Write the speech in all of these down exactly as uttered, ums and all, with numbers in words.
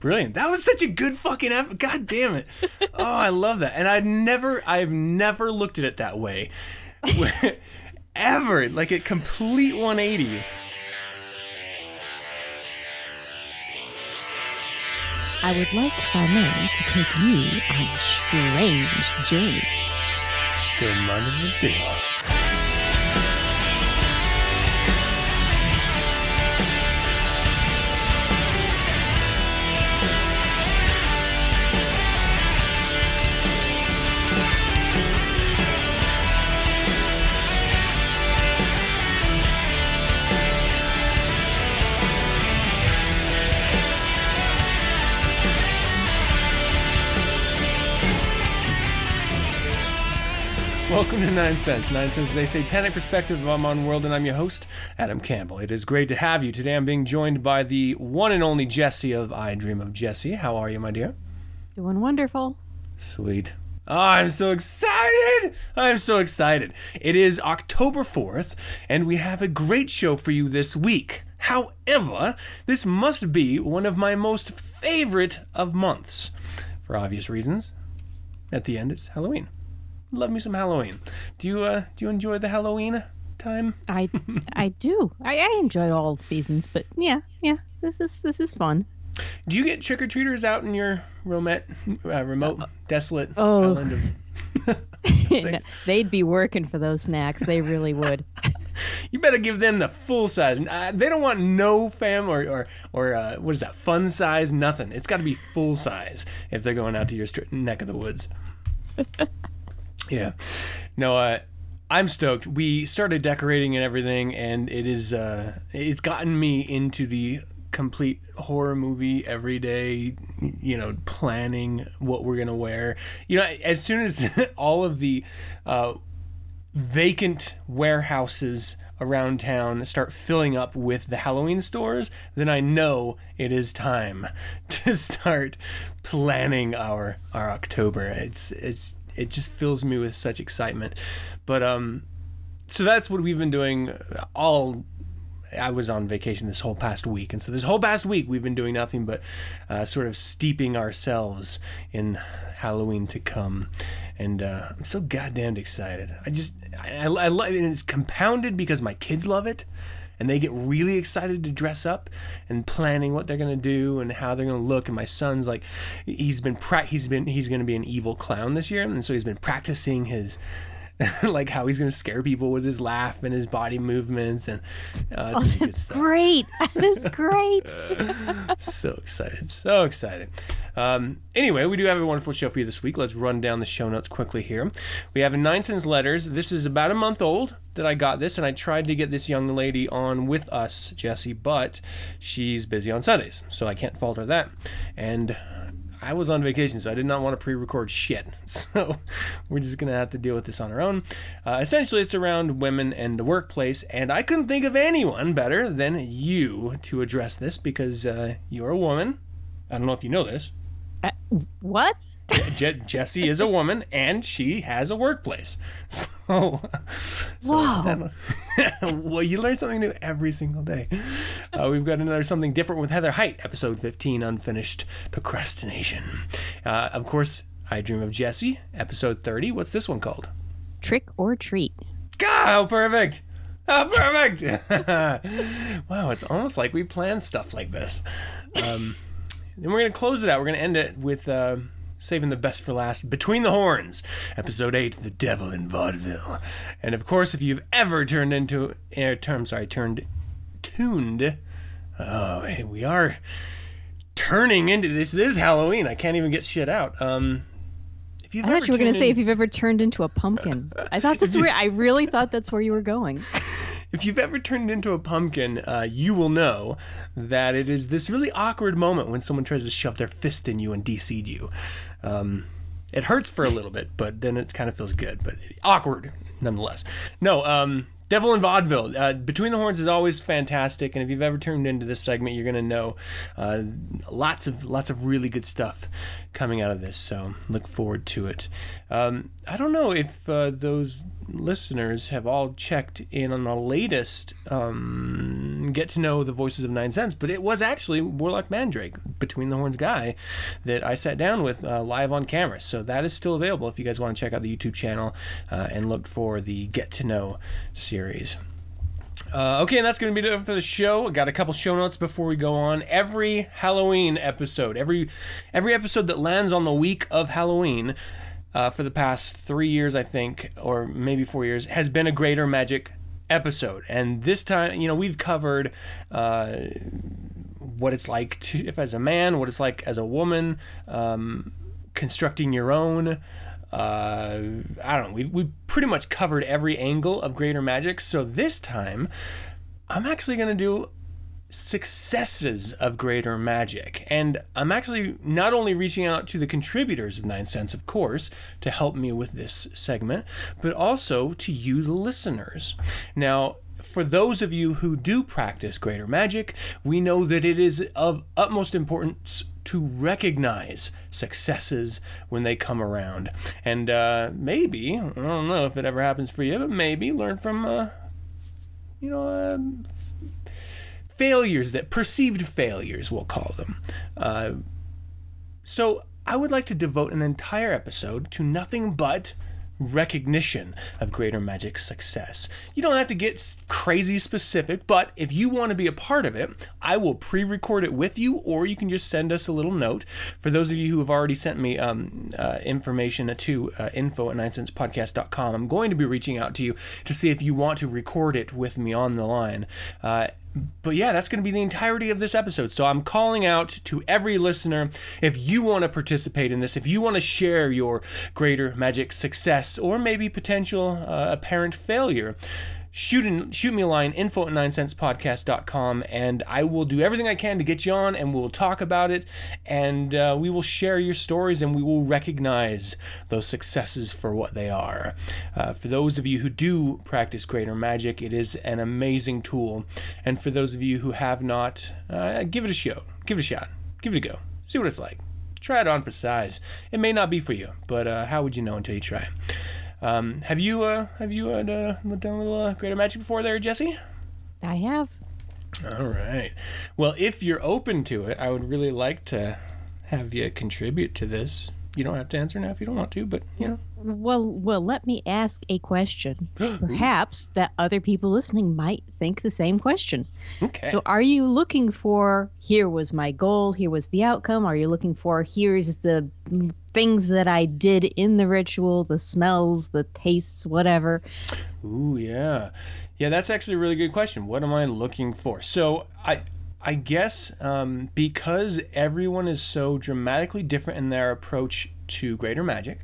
Brilliant. That was such a good fucking episode. God damn it. Oh, I love that. And I've never, I've never looked at it that way. Ever. Like a complete one eighty. I would like, if I may, to take you on a strange journey. The money of the day. Welcome to Nine Cents. Nine Cents is a satanic perspective of our modern world, and I'm your host, Adam Campbell. It is great to have you. Today I'm being joined by the one and only Jessie of I Dream of Jessie. How are you, my dear? Doing wonderful. Sweet. Oh, I'm so excited! I'm so excited. It is October fourth, and we have a great show for you this week. However, this must be one of my most favorite of months. For obvious reasons, at the end it's Halloween. Love me some Halloween. Do you uh, do you enjoy the Halloween time? I I do. I, I enjoy all seasons, but yeah, yeah. This is this is fun. Do you get trick or treaters out in your remote, uh, remote, uh, desolate oh. island of? No, they'd be working for those snacks. They really would. You better give them the full size. Uh, they don't want no fam or or, or uh, what is that? Fun size? Nothing. It's got to be full size if they're going out to your stri- neck of the woods. Yeah. No, uh, I'm stoked. We started decorating and everything, and it is, uh, it's gotten me into the complete horror movie every day, you know, planning what we're going to wear. You know, as soon as all of the uh, vacant warehouses around town start filling up with the Halloween stores, then I know it is time to start planning our, our October. It's, it's, It just fills me with such excitement. But, um, so that's what we've been doing all, I was on vacation this whole past week. And so this whole past week, we've been doing nothing but uh, sort of steeping ourselves in Halloween to come. And uh, I'm so goddamn excited. I just, I, I love it. And it's compounded because my kids love it. And they get really excited to dress up and planning what they're gonna do and how they're gonna look. And my son's like, he's been pra- he's been he's gonna be an evil clown this year, and so he's been practicing his like how he's gonna scare people with his laugh and his body movements. And uh, it's oh, that's good stuff. Great! That's great! So excited! So excited! Um, anyway, we do have a wonderful show for you this week. Let's run down the show notes quickly here. We have a nine sense Letters. This is about a month old that I got this, and I tried to get this young lady on with us, Jessie, but she's busy on Sundays, so I can't fault her that. And I was on vacation, so I did not want to pre-record shit. So we're just going to have to deal with this on our own. Uh, essentially, it's around women and the workplace, and I couldn't think of anyone better than you to address this because uh, you're a woman. I don't know if you know this. Uh, what? Je- Jessie is a woman, and she has a workplace. So, so wow. Well, you learn something new every single day. Uh, we've got another Something Different with Heather Height, episode fifteen, Unfinished Procrastination. Uh, of course, I Dream of Jessie, episode thirty. What's this one called? Trick or Treat. God, how perfect. How perfect. Wow, it's almost like we plan stuff like this. Um, then we're going to close it out. We're going to end it with... Uh, Saving the best for last, Between the Horns, episode eight, The Devil in Vaudeville. And of course, if you've ever turned into, er, term, sorry, turned, tuned, oh, hey, we are turning into, this is Halloween, I can't even get shit out. Um, if you've I thought you were going to say if you've ever turned into a pumpkin. I thought that's where, I really thought that's where you were going. If you've ever turned into a pumpkin, uh, you will know that it is this really awkward moment when someone tries to shove their fist in you and D C'd you. Um, it hurts for a little bit, but then it kind of feels good, but awkward nonetheless. No, um, Devil in Vaudeville. Uh, Between the Horns is always fantastic, and if you've ever tuned into this segment, you're going to know uh, lots of lots of really good stuff coming out of this, so look forward to it. Um, I don't know if uh, those... listeners have all checked in on the latest um, and get to know the voices of Nine Cents, but it was actually Warlock Mandrake, Between the Horns guy, that I sat down with uh, live on camera. So that is still available if you guys want to check out the YouTube channel uh, and look for the Get to Know series. Uh, okay, and that's going to be it for the show. I got a couple show notes before we go on. Every Halloween episode, every every episode that lands on the week of Halloween uh, for the past three years, I think, or maybe four years, has been a Greater Magic episode. And this time, you know, we've covered uh, what it's like to, if as a man, what it's like as a woman, um, constructing your own. Uh, I don't know, we we pretty much covered every angle of Greater Magic, so this time I'm actually going to do successes of Greater Magic, and I'm actually not only reaching out to the contributors of Nine Cents, of course, to help me with this segment, but also to you, the listeners. Now, for those of you who do practice Greater Magic, we know that it is of utmost importance to recognize successes when they come around. And uh, maybe, I don't know if it ever happens for you, but maybe learn from, uh, you know, uh, failures, that perceived failures, we'll call them. Uh, so I would like to devote an entire episode to nothing but recognition of Greater Magic success. You don't have to get crazy specific, but if you want to be a part of it, I will pre-record it with you, or you can just send us a little note. For those of you who have already sent me um, uh, information to uh, info at nine sense podcast dot com, I'm going to be reaching out to you to see if you want to record it with me on the line. Uh, But yeah, that's going to be the entirety of this episode. So I'm calling out to every listener, if you want to participate in this, if you want to share your Greater Magic success or maybe potential uh, apparent failure, shoot in, shoot me a line, info at nine sense podcast dot com, and I will do everything I can to get you on, and we'll talk about it, and uh, we will share your stories, and we will recognize those successes for what they are. Uh, for those of you who do practice Greater Magic, it is an amazing tool, and for those of you who have not, uh, give it a show, give it a shot, give it a go, see what it's like, try it on for size. It may not be for you, but uh, how would you know until you try it? Um, have you, uh, have you, uh, done a little, uh, Greater Magic before there, Jessie? I have. All right. Well, if you're open to it, I would really like to have you contribute to this. You don't have to answer now if you don't want to, but, you know. Well, well, let me ask a question. Perhaps that other people listening might think the same question. Okay. So are you looking for, here was my goal, here was the outcome? Are you looking for, here's the things that I did in the ritual, the smells, the tastes, whatever? Ooh, yeah. Yeah, that's actually a really good question. What am I looking for? So I... I guess um, because everyone is so dramatically different in their approach to Greater Magic,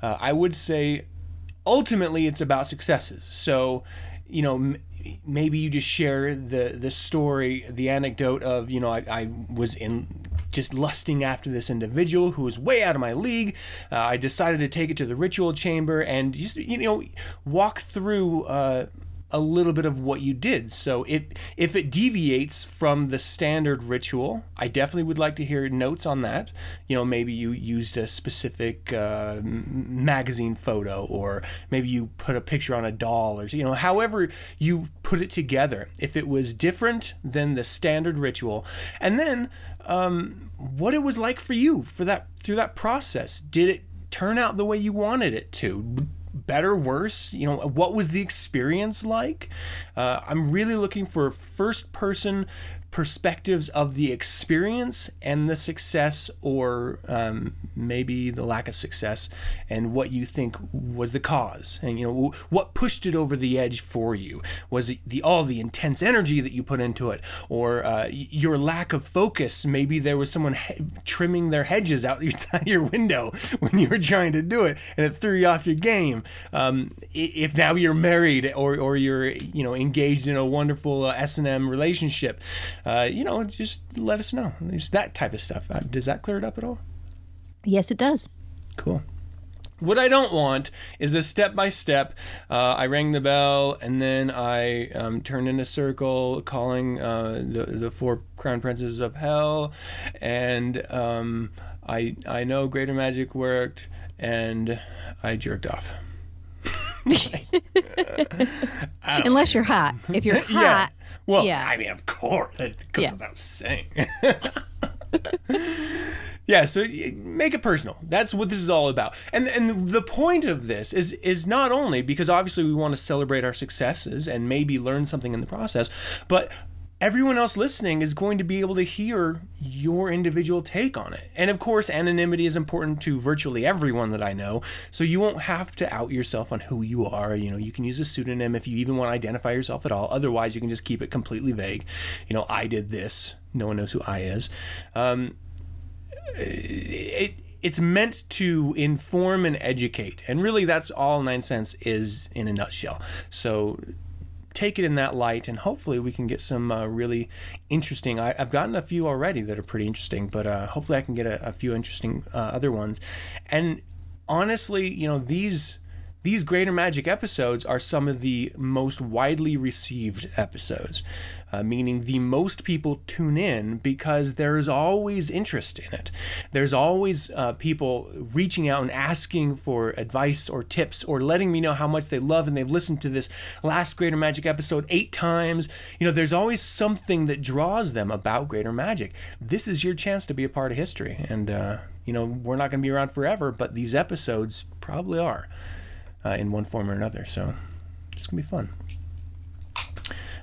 uh, I would say ultimately it's about successes. So, you know, m- maybe you just share the, the story, the anecdote of, you know, I, I was in just lusting after this individual who was way out of my league. Uh, I decided to take it to the ritual chamber and just, you know, walk through... Uh, a little bit of what you did. So it, if it deviates from the standard ritual, I definitely would like to hear notes on that. You know, maybe you used a specific uh, magazine photo, or maybe you put a picture on a doll, or, you know, however you put it together, if it was different than the standard ritual. And then um, what it was like for you for that, through that process. Did it turn out the way you wanted it to? Better, worse, you know, what was the experience like? Uh, I'm really looking for first-person perspectives of the experience and the success, or um, maybe the lack of success, and what you think was the cause, and, you know, what pushed it over the edge for you. Was it the all the intense energy that you put into it, or uh, your lack of focus? Maybe there was someone he- trimming their hedges out your window when you were trying to do it, and it threw you off your game. Um, if now you're married, or or you're, you know, engaged in a wonderful uh, S and M relationship. Uh, you know, just let us know. It's that type of stuff. Does that clear it up at all? Yes, it does. Cool. What I don't want is a step-by-step. Uh, I rang the bell, and then I um, turned in a circle, calling uh, the, the four crown princes of hell. And um, I, I know Greater Magic worked, and I jerked off. Unless know. You're hot. If you're hot, yeah. Well, yeah. I mean, of course, it goes yeah. without saying. Yeah, so make it personal. That's what this is all about. And and the point of this is is not only because obviously we want to celebrate our successes and maybe learn something in the process, but everyone else listening is going to be able to hear your individual take on it. And of course, anonymity is important to virtually everyone that I know, so you won't have to out yourself on who you are. You know, you can use a pseudonym if you even want to identify yourself at all. Otherwise, you can just keep it completely vague. You know, I did this. No one knows who I is. Um, it it's meant to inform and educate. And really, that's all Nine Cents is in a nutshell. So take it in that light, and hopefully we can get some uh, really interesting. I, I've gotten a few already that are pretty interesting, but uh, hopefully I can get a, a few interesting uh, other ones. And honestly, you know, these these Greater Magic episodes are some of the most widely received episodes, uh, meaning the most people tune in because there is always interest in it. There's always uh, people reaching out and asking for advice or tips or letting me know how much they love and they've listened to this last Greater Magic episode eight times. You know, there's always something that draws them about Greater Magic. This is your chance to be a part of history. And, uh, you know, we're not going to be around forever, but these episodes probably are. Uh, in one form or another, so it's gonna be fun.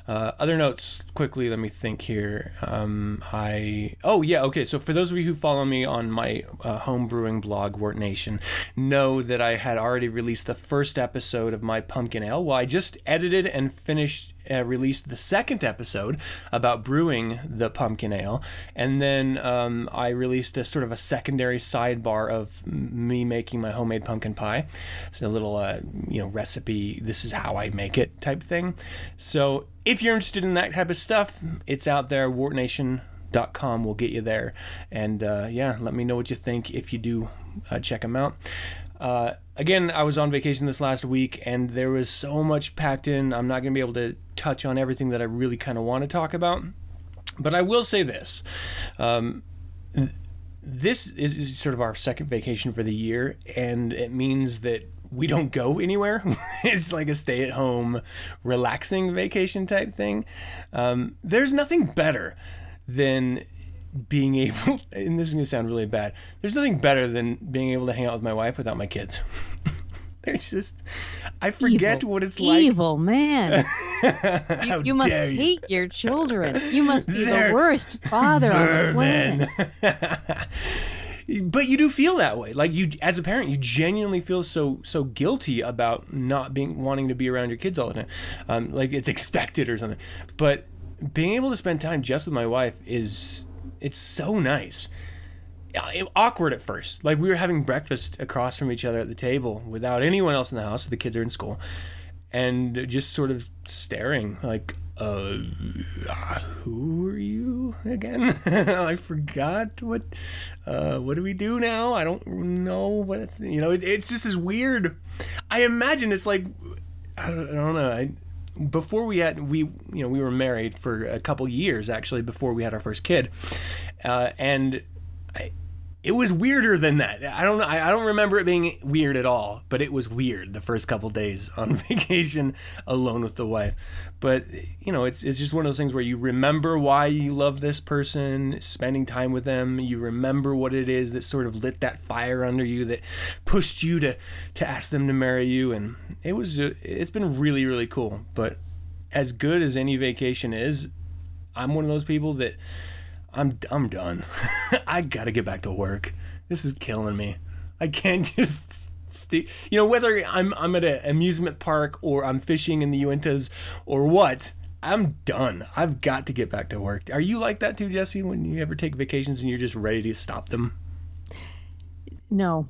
Uh, other notes quickly, let me think here. Um, I oh yeah okay. So for those of you who follow me on my uh, home brewing blog, Wort Nation, know that I had already released the first episode of my pumpkin ale. Well, I just edited and finished uh, released the second episode about brewing the pumpkin ale, and then um, I released a sort of a secondary sidebar of me making my homemade pumpkin pie. It's a little uh, you know recipe. This is how I make it type thing. So if you're interested in that type of stuff, it's out there. wort nation dot com will get you there. And uh, yeah, let me know what you think if you do uh, check them out. Uh, again, I was on vacation this last week, and there was so much packed in. I'm not going to be able to touch on everything that I really kind of want to talk about. But I will say this. Um, this is sort of our second vacation for the year, and it means that we don't go anywhere. It's like a stay-at-home, relaxing vacation type thing. Um, there's nothing better than being able, and this is going to sound really bad, there's nothing better than being able to hang out with my wife without my kids. There's just, I forget evil, what it's like. Evil, man. you you must you. hate your children. You must be they're, the worst father on the planet. But you do feel that way. Like, you, as a parent, you genuinely feel so so guilty about not being wanting to be around your kids all the time. Um, like, it's expected or something. But being able to spend time just with my wife is, it's so nice. It, awkward at first. Like, we were having breakfast across from each other at the table without anyone else in the house. So the kids are in school. And just sort of staring, like, uh, who are you again? I forgot what, uh, what do we do now? I don't know what it's, you know, it, it's just this weird, I imagine it's like, I don't, I don't know. I, before we had, we, you know, we were married for a couple years actually before we had our first kid. Uh, and I, It was weirder than that. I don't know. I don't remember it being weird at all, but it was weird the first couple days on vacation alone with the wife. But, you know, it's it's just one of those things where you remember why you love this person, spending time with them. You remember what it is that sort of lit that fire under you that pushed you to, to ask them to marry you. And it was it's been really, really cool. But as good as any vacation is, I'm one of those people that I'm I'm done. I gotta get back to work. This is killing me. I can't just, st- you know, whether I'm I'm at an amusement park or I'm fishing in the Uintas or what, I'm done. I've got to get back to work. Are you like that too, Jesse? When you ever take vacations and you're just ready to stop them? No.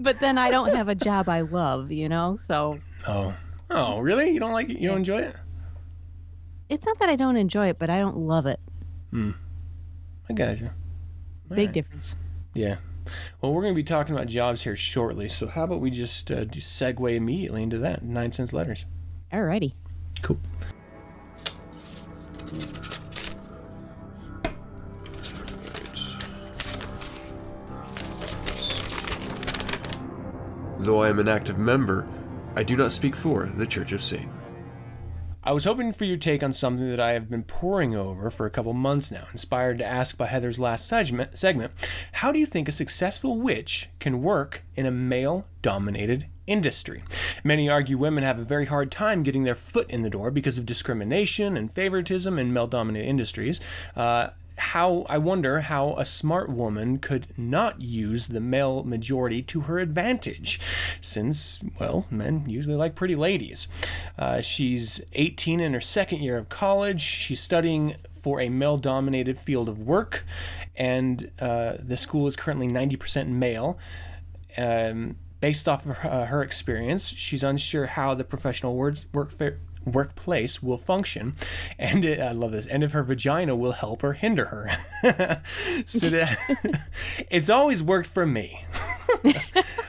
But then I don't have a job I love, you know, so. Oh. Oh, really? You don't like it? You don't enjoy it? It's not that I don't enjoy it, but I don't love it. Hmm. I got you. All Big right. difference. Yeah. Well, we're going to be talking about jobs here shortly, so how about we just uh, do segue immediately into that, Nine Cents Letters. Alrighty. Cool. Though I am an active member, I do not speak for the Church of Satan. I was hoping for your take on something that I have been poring over for a couple months now, inspired to ask by Heather's last segment. How do you think a successful witch can work in a male-dominated industry? Many argue women have a very hard time getting their foot in the door because of discrimination and favoritism in male-dominated industries. Uh, How I wonder how a smart woman could not use the male majority to her advantage, since, well, men usually like pretty ladies. Uh, she's eighteen in her second year of college. She's studying for a male-dominated field of work, and uh, the school is currently ninety percent male. Um, based off of her, uh, her experience, she's unsure how the professional work fair. workplace will function, and it, I love this, and if her vagina will help or hinder her. So that, it's always worked for me.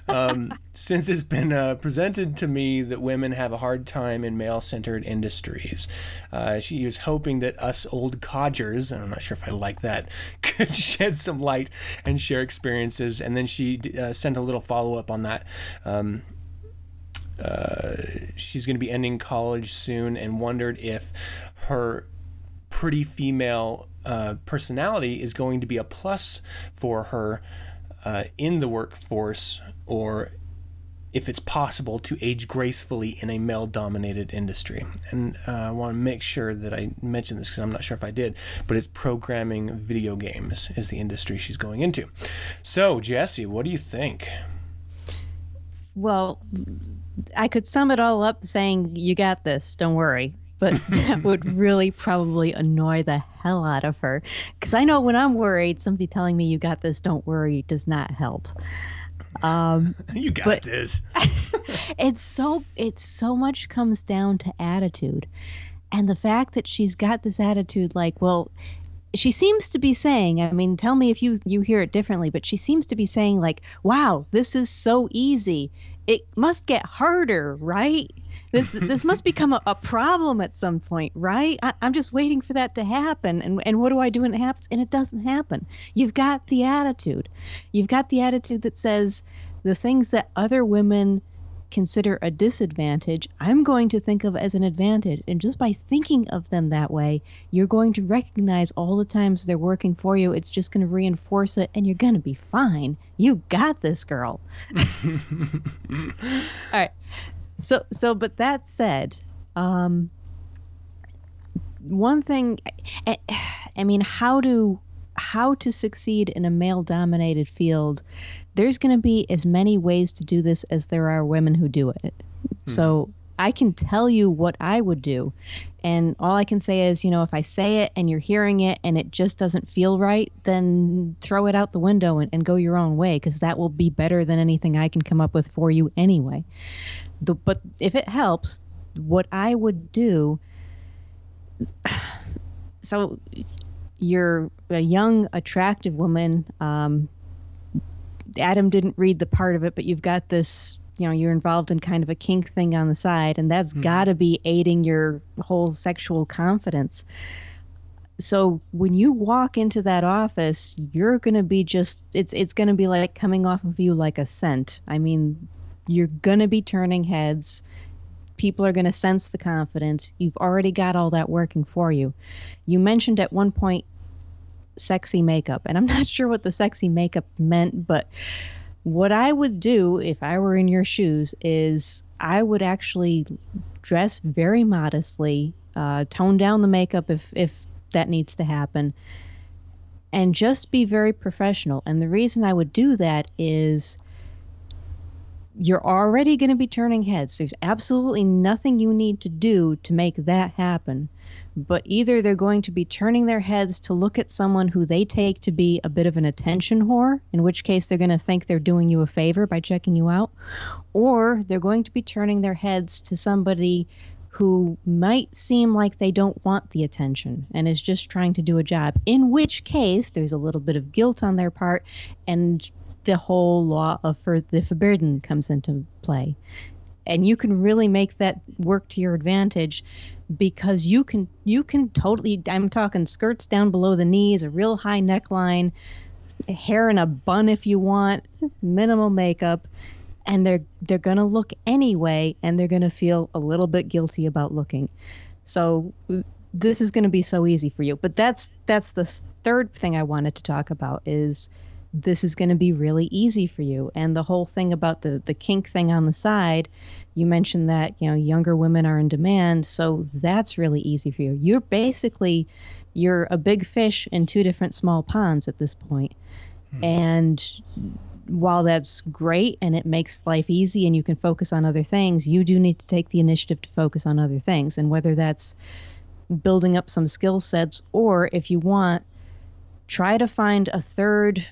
um, since it's been uh, presented to me that women have a hard time in male-centered industries. Uh, she was hoping that us old codgers, and I'm not sure if I like that, could shed some light and share experiences, and then she uh, sent a little follow-up on that. Um, Uh, she's going to be ending college soon and wondered if her pretty female uh, personality is going to be a plus for her uh, in the workforce, or if it's possible to age gracefully in a male-dominated industry. And uh, I want to make sure that I mention this because I'm not sure if I did, but it's programming video games is the industry she's going into. So, Jessie, what do you think? Well, I could sum it all up saying, you got this, don't worry. But that would really probably annoy the hell out of her. Because I know when I'm worried, somebody telling me, you got this, don't worry, does not help. Um, you got but, this. it's so it's so much comes down to attitude. And the fact that she's got this attitude like, well, she seems to be saying, I mean, tell me if you, you hear it differently, but she seems to be saying like, wow, this is so easy. It must get harder, right? This this must become a, a problem at some point, right? I, I'm just waiting for that to happen. And and what do I do when it happens? And it doesn't happen. You've got the attitude. You've got the attitude that says the things that other women consider a disadvantage, I'm going to think of as an advantage. And just by thinking of them that way, you're going to recognize all the times they're working for you. It's just going to reinforce it, and you're going to be fine. You got this, girl. All right. So, so, but that said, um, one thing, I, I mean, how to, how to succeed in a male-dominated field, there's going to be as many ways to do this as there are women who do it. Hmm. So I can tell you what I would do. And all I can say is, you know, if I say it and you're hearing it and it just doesn't feel right, then throw it out the window and, and go your own way, because that will be better than anything I can come up with for you anyway. The, but if it helps, what I would do... So you're a young, attractive woman. Um, Adam didn't read the part of it, but you've got this... you know, you're involved in kind of a kink thing on the side, and that's mm-hmm. got to be aiding your whole sexual confidence. So when you walk into that office, you're going to be just, it's it's going to be like coming off of you like a scent. I mean, you're going to be turning heads. People are going to sense the confidence. You've already got all that working for you. You mentioned at one point sexy makeup, and I'm not sure what the sexy makeup meant, but... what I would do if I were in your shoes is I would actually dress very modestly, uh, tone down the makeup if, if that needs to happen, and just be very professional. And the reason I would do that is you're already going to be turning heads. There's absolutely nothing you need to do to make that happen. But either they're going to be turning their heads to look at someone who they take to be a bit of an attention whore, in which case they're going to think they're doing you a favor by checking you out, or they're going to be turning their heads to somebody who might seem like they don't want the attention and is just trying to do a job, in which case there's a little bit of guilt on their part and the whole law of for the forbidden comes into play. And you can really make that work to your advantage, because you can you can totally, I'm talking skirts down below the knees, a real high neckline, hair in a bun if you want, minimal makeup, and they're they're going to look anyway, and they're going to feel a little bit guilty about looking. So this is going to be so easy for you. But that's that's the third thing I wanted to talk about is this is going to be really easy for you. And the whole thing about the, the kink thing on the side, you mentioned that, you know, younger women are in demand. So that's really easy for you. You're basically, you're a big fish in two different small ponds at this point. Hmm. And while that's great and it makes life easy and you can focus on other things, you do need to take the initiative to focus on other things. And whether that's building up some skill sets or, if you want, try to find a third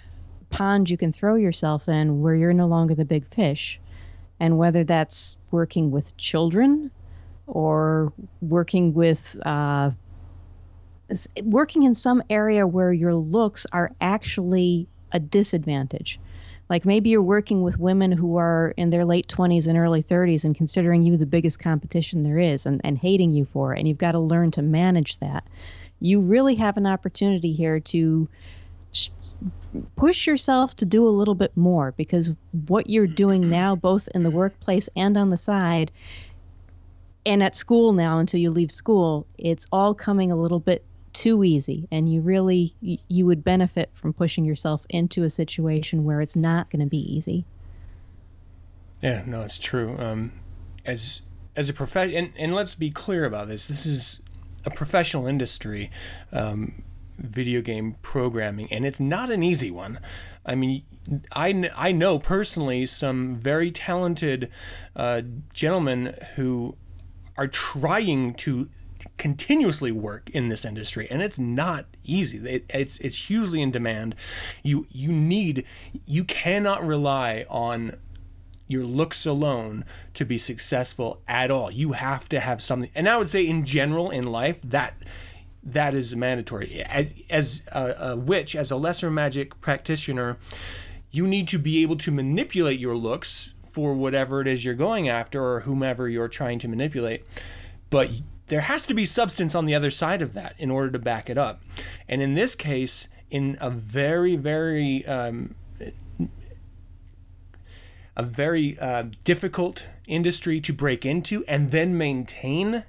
pond you can throw yourself in where you're no longer the big fish. And whether that's working with children or working with uh, working in some area where your looks are actually a disadvantage. Like maybe you're working with women who are in their late twenties and early thirties and considering you the biggest competition there is and, and hating you for it. And you've got to learn to manage that. You really have an opportunity here to sh- push yourself to do a little bit more, because what you're doing now, both in the workplace and on the side and at school now until you leave school, it's all coming a little bit too easy. And you really, you would benefit from pushing yourself into a situation where it's not going to be easy. Yeah, no, it's true. Um, as, as a prof- and, and let's be clear about this. This is a professional industry, um, video game programming, and it's not an easy one. I mean, I, kn- I know personally some very talented uh, gentlemen who are trying to continuously work in this industry, and it's not easy. It, it's it's hugely in demand. You you need you cannot rely on your looks alone to be successful at all. You have to have something, and I would say in general in life that. That is mandatory. As a, a witch, as a lesser magic practitioner, you need to be able to manipulate your looks for whatever it is you're going after or whomever you're trying to manipulate. But there has to be substance on the other side of that in order to back it up. And in this case, in a very, very, um, a very uh, difficult industry to break into and then maintain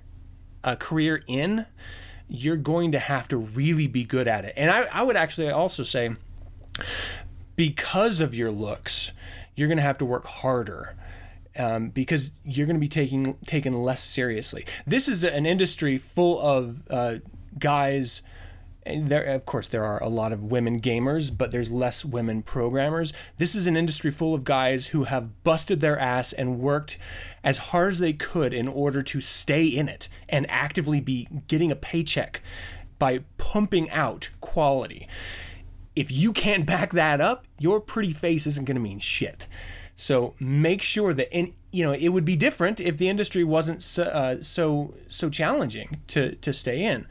a career in, you're going to have to really be good at it. And I, I would actually also say, because of your looks, you're going to have to work harder um, because you're going to be taking taken less seriously. This is an industry full of uh, guys. And there, of course, there are a lot of women gamers, but there's less women programmers. This is an industry full of guys who have busted their ass and worked as hard as they could in order to stay in it and actively be getting a paycheck by pumping out quality. If you can't back that up, your pretty face isn't going to mean shit. So make sure that, and you know, it would be different if the industry wasn't so uh, so, so challenging to, to stay in.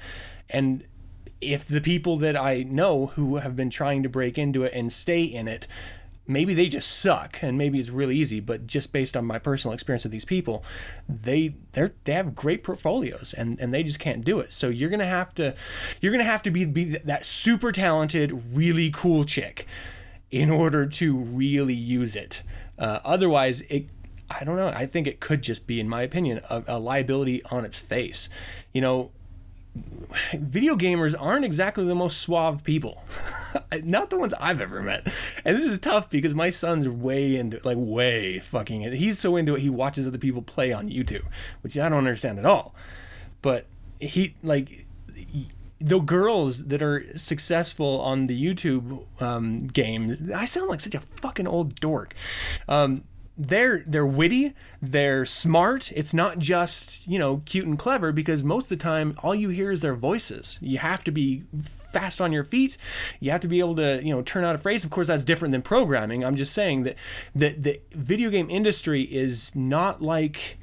And if the people that I know who have been trying to break into it and stay in it, maybe they just suck and maybe it's really easy, but just based on my personal experience of these people, they they they have great portfolios and, and they just can't do it. So you're going to have to you're going to have to be, be that super talented, really cool chick in order to really use it. Uh, otherwise, it I don't know. I think it could just be, in my opinion, a, a liability on its face. You know, video gamers aren't exactly the most suave people. Not the ones I've ever met. And this is tough because my son's way into like way fucking it. He's so into it he watches other people play on YouTube, which I don't understand at all. But he like the girls that are successful on the YouTube um, games, I sound like such a fucking old dork. Um, They're they're witty, they're smart. It's not just, you know, cute and clever, because most of the time all you hear is their voices. You have to be fast on your feet. You have to be able to, you know, turn out a phrase. Of course, that's different than programming. I'm just saying that the the video game industry is not like,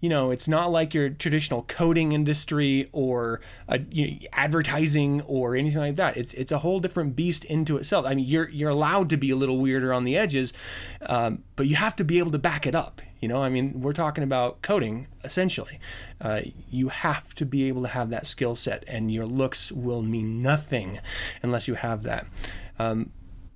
you know, it's not like your traditional coding industry or uh, you know, advertising or anything like that. It's it's a whole different beast into itself. I mean, you're you're allowed to be a little weirder on the edges, um, but you have to be able to back it up. You know, I mean, we're talking about coding essentially. Uh, you have to be able to have that skill set, and your looks will mean nothing unless you have that. Um,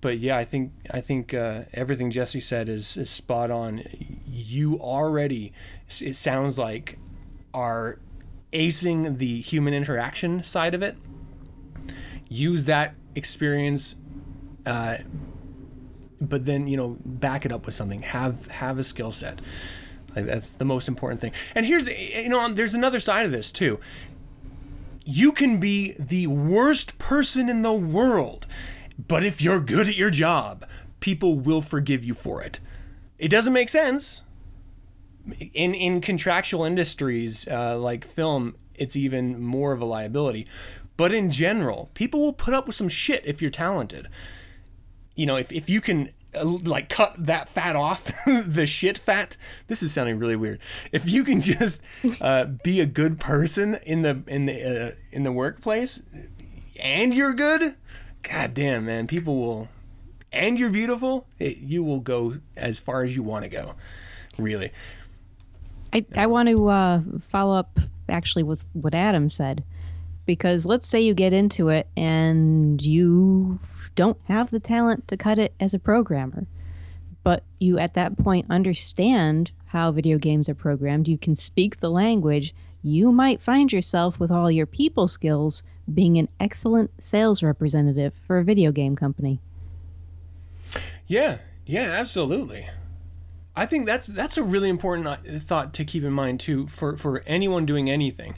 But yeah, I think I think uh, everything Jesse said is, is spot on. You already, it sounds like, are acing the human interaction side of it, use that experience, uh, but then, you know, back it up with something. Have have a skill set. Like, that's the most important thing. And here's, you know, there's another side of this too. You can be the worst person in the world, but if you're good at your job, people will forgive you for it. It doesn't make sense. In in contractual industries uh, like film, it's even more of a liability. But in general, people will put up with some shit if you're talented. You know, if, if you can uh, like cut that fat off, the shit fat. This is sounding really weird. If you can just uh, be a good person in the in the uh, in the workplace, and you're good, goddamn man, people will. And you're beautiful. It, you will go as far as you want to go. Really. I, I want to uh, follow up actually with what Adam said, because let's say you get into it and you don't have the talent to cut it as a programmer, but you at that point understand how video games are programmed. You can speak the language. You might find yourself with all your people skills being an excellent sales representative for a video game company. Yeah, yeah, absolutely. I think that's that's a really important thought to keep in mind, too, for, for anyone doing anything.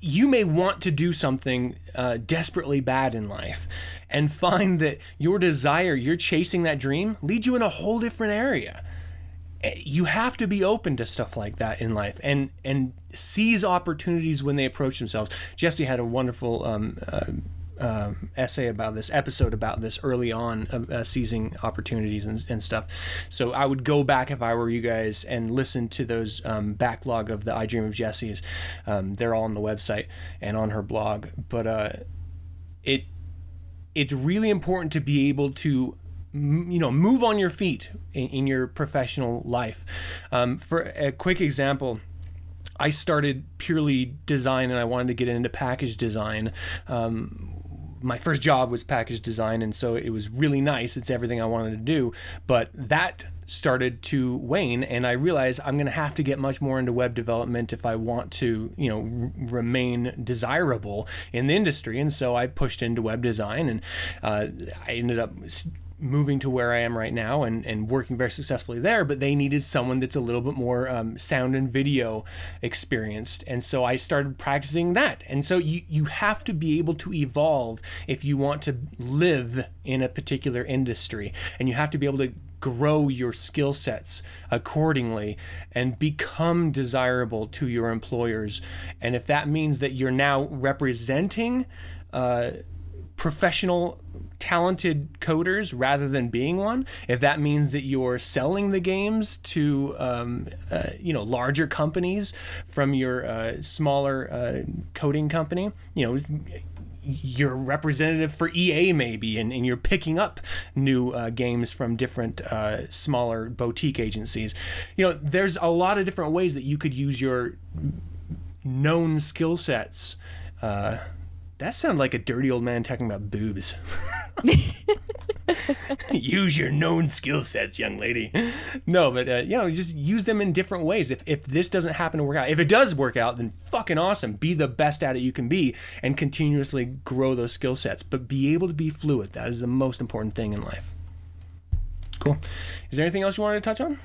You may want to do something uh, desperately bad in life and find that your desire, you're chasing that dream, leads you in a whole different area. You have to be open to stuff like that in life and, and seize opportunities when they approach themselves. Jesse had a wonderful um, uh, Um, essay about this episode about this early on, uh, uh, seizing opportunities and, and stuff. So I would go back if I were you guys and listen to those um, backlog of the I Dream of Jessie's. Um, they're all on the website and on her blog. But uh, it it's really important to be able to m- you know move on your feet in, in your professional life. Um, for a quick example. I started purely design and I wanted to get into package design. Um, my first job was package design, and so it was really nice. It's everything I wanted to do, but that started to wane, and I realized I'm going to have to get much more into web development if I want to, you know, r- remain desirable in the industry. And so I pushed into web design, and uh, I ended up moving to where I am right now and, and working very successfully there, but they needed someone that's a little bit more um, sound and video experienced. And so I started practicing that. And so you, you have to be able to evolve if you want to live in a particular industry, and you have to be able to grow your skill sets accordingly and become desirable to your employers. And if that means that you're now representing uh, professional talented coders rather than being one, if that means that you're selling the games to um, uh, you know larger companies from your uh, smaller uh, coding company, you know you're representative for E A maybe, and, and you're picking up new uh, games from different uh, smaller boutique agencies. You know, there's a lot of different ways that you could use your known skill sets. Uh, That sounds like a dirty old man talking about boobs. Use your known skill sets, young lady. No, but, uh, you know, just use them in different ways. If if this doesn't happen to work out, if it does work out, then fucking awesome. Be the best at it you can be and continuously grow those skill sets. But be able to be fluid. That is the most important thing in life. Cool. Is there anything else you wanted to touch on?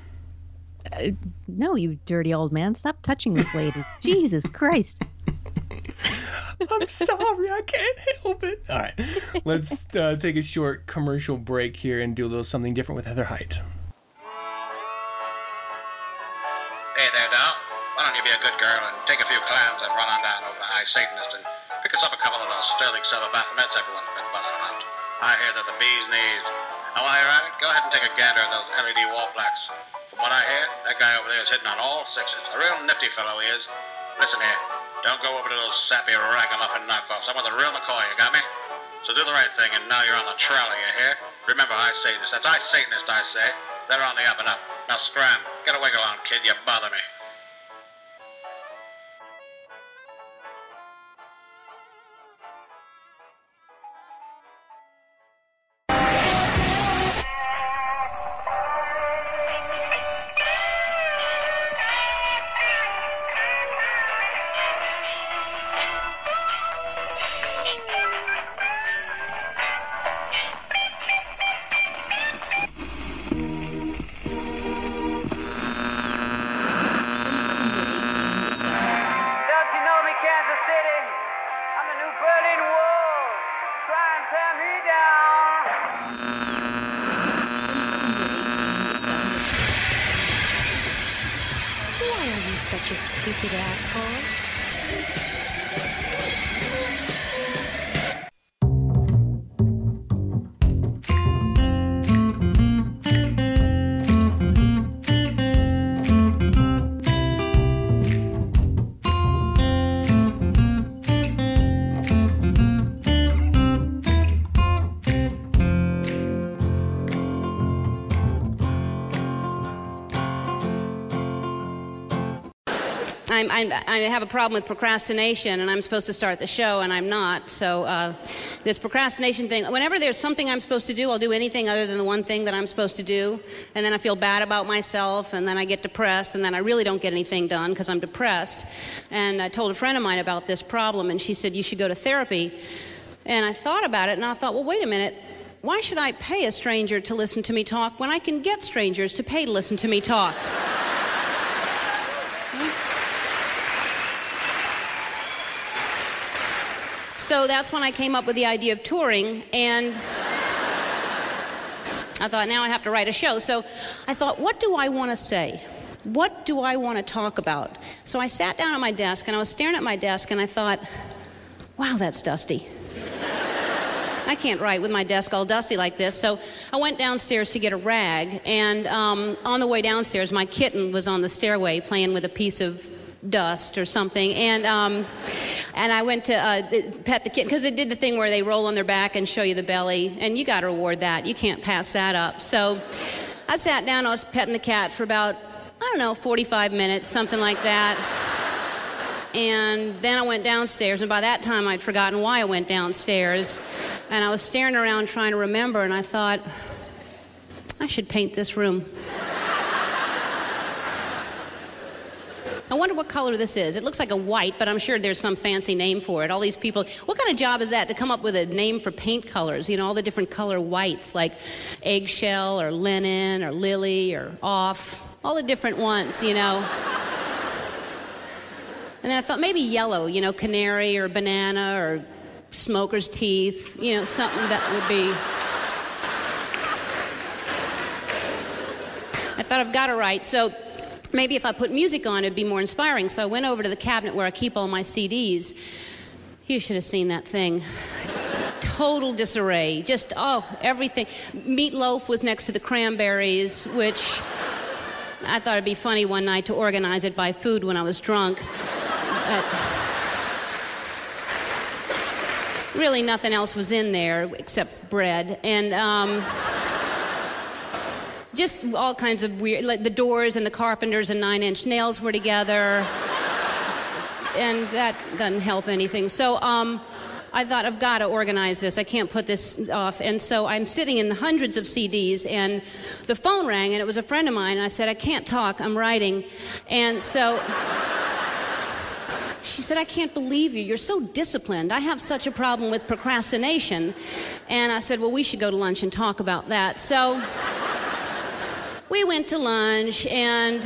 Uh, no, you dirty old man. Stop touching this lady. Jesus Christ. I'm sorry, I can't help it. All right, let's uh, take a short commercial break here and do a little something different with Heather Height. Hey there, doll. Why don't you be a good girl and take a few clams and run on down over to High Satanist and pick us up a couple of those sterling silver baphomets everyone's been buzzing about. I hear that the bee's knees. Oh, while you're at it, go ahead and take a gander at those L E D wall plaques. From what I hear, that guy over there is hitting on all sixes. A real nifty fellow he is. Listen here. Don't go over to those sappy ragamuffin knockoffs. I want the real McCoy, you got me? So do the right thing, and now you're on the trolley, you hear? Remember, I Satanist. That's I Satanist, I say. They're on the up and up. Now scram. Get a wiggle on, kid. You bother me. such a stupid I'm, I'm, I have a problem with procrastination, and I'm supposed to start the show, and I'm not. So uh, this procrastination thing, whenever there's something I'm supposed to do, I'll do anything other than the one thing that I'm supposed to do. And then I feel bad about myself, and then I get depressed, and then I really don't get anything done because I'm depressed. And I told a friend of mine about this problem, and she said, you should go to therapy. And I thought about it, and I thought, well, wait a minute. Why should I pay a stranger to listen to me talk when I can get strangers to pay to listen to me talk? So that's when I came up with the idea of touring, and I thought, now I have to write a show. So I thought, what do I want to say? What do I want to talk about? So I sat down at my desk, and I was staring at my desk, and I thought, wow, that's dusty. I can't write with my desk all dusty like this. So I went downstairs to get a rag, and um, on the way downstairs, my kitten was on the stairway playing with a piece of dust or something, and um, and I went to uh, pet the kitten, because they did the thing where they roll on their back and show you the belly, and you got to reward that. You can't pass that up. So I sat down, I was petting the cat for about, I don't know, forty-five minutes, something like that. And then I went downstairs, and by that time I'd forgotten why I went downstairs, and I was staring around trying to remember, and I thought, I should paint this room. I wonder what color this is. It looks like a white, but I'm sure there's some fancy name for it. All these people, what kind of job is that to come up with a name for paint colors? You know, all the different color whites, like eggshell or linen or lily or off, all the different ones, you know. And then I thought maybe yellow, you know, canary or banana or smoker's teeth, you know, something that would be. I thought, I've got it right. So maybe if I put music on, it'd be more inspiring. So I went over to the cabinet where I keep all my C Ds. You should have seen that thing. Total disarray. Just, oh, everything. Meatloaf was next to the Cranberries, which I thought it'd be funny one night to organize it by food when I was drunk. But really nothing else was in there except bread. And, um... just all kinds of weird, like The Doors and the Carpenters and Nine Inch Nails were together. And that doesn't help anything. So um, I thought, I've got to organize this. I can't put this off. And so I'm sitting in the hundreds of C Ds, and the phone rang, and it was a friend of mine. And I said, I can't talk, I'm writing. And so she said, I can't believe you. You're so disciplined. I have such a problem with procrastination. And I said, well, we should go to lunch and talk about that. So we went to lunch, and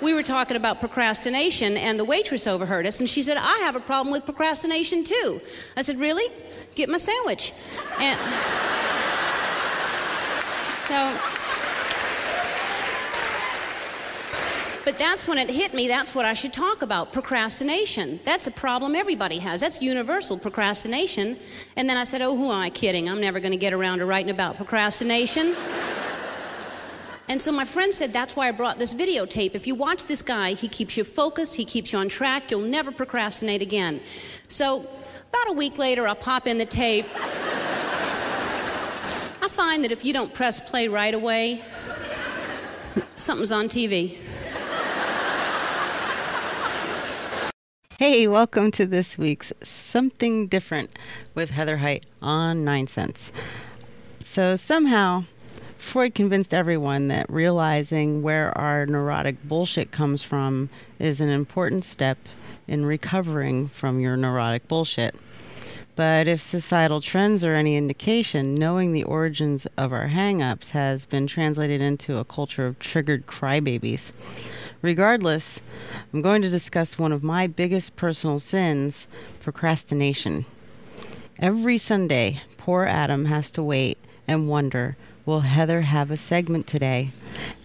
we were talking about procrastination, and the waitress overheard us, and she said, I have a problem with procrastination, too. I said, really? Get my sandwich. And so, but that's when it hit me, that's what I should talk about, procrastination. That's a problem everybody has. That's universal, procrastination. And then I said, oh, who am I kidding? I'm never going to get around to writing about procrastination. And so my friend said, that's why I brought this videotape. If you watch this guy, he keeps you focused, he keeps you on track, you'll never procrastinate again. So about a week later, I pop in the tape. I find that if you don't press play right away, something's on T V. Hey, welcome to this week's Something Different with Heather Height on Nine Cents. So somehow Freud convinced everyone that realizing where our neurotic bullshit comes from is an important step in recovering from your neurotic bullshit. But if societal trends are any indication, knowing the origins of our hang-ups has been translated into a culture of triggered crybabies. Regardless, I'm going to discuss one of my biggest personal sins, procrastination. Every Sunday, poor Adam has to wait and wonder, will Heather have a segment today?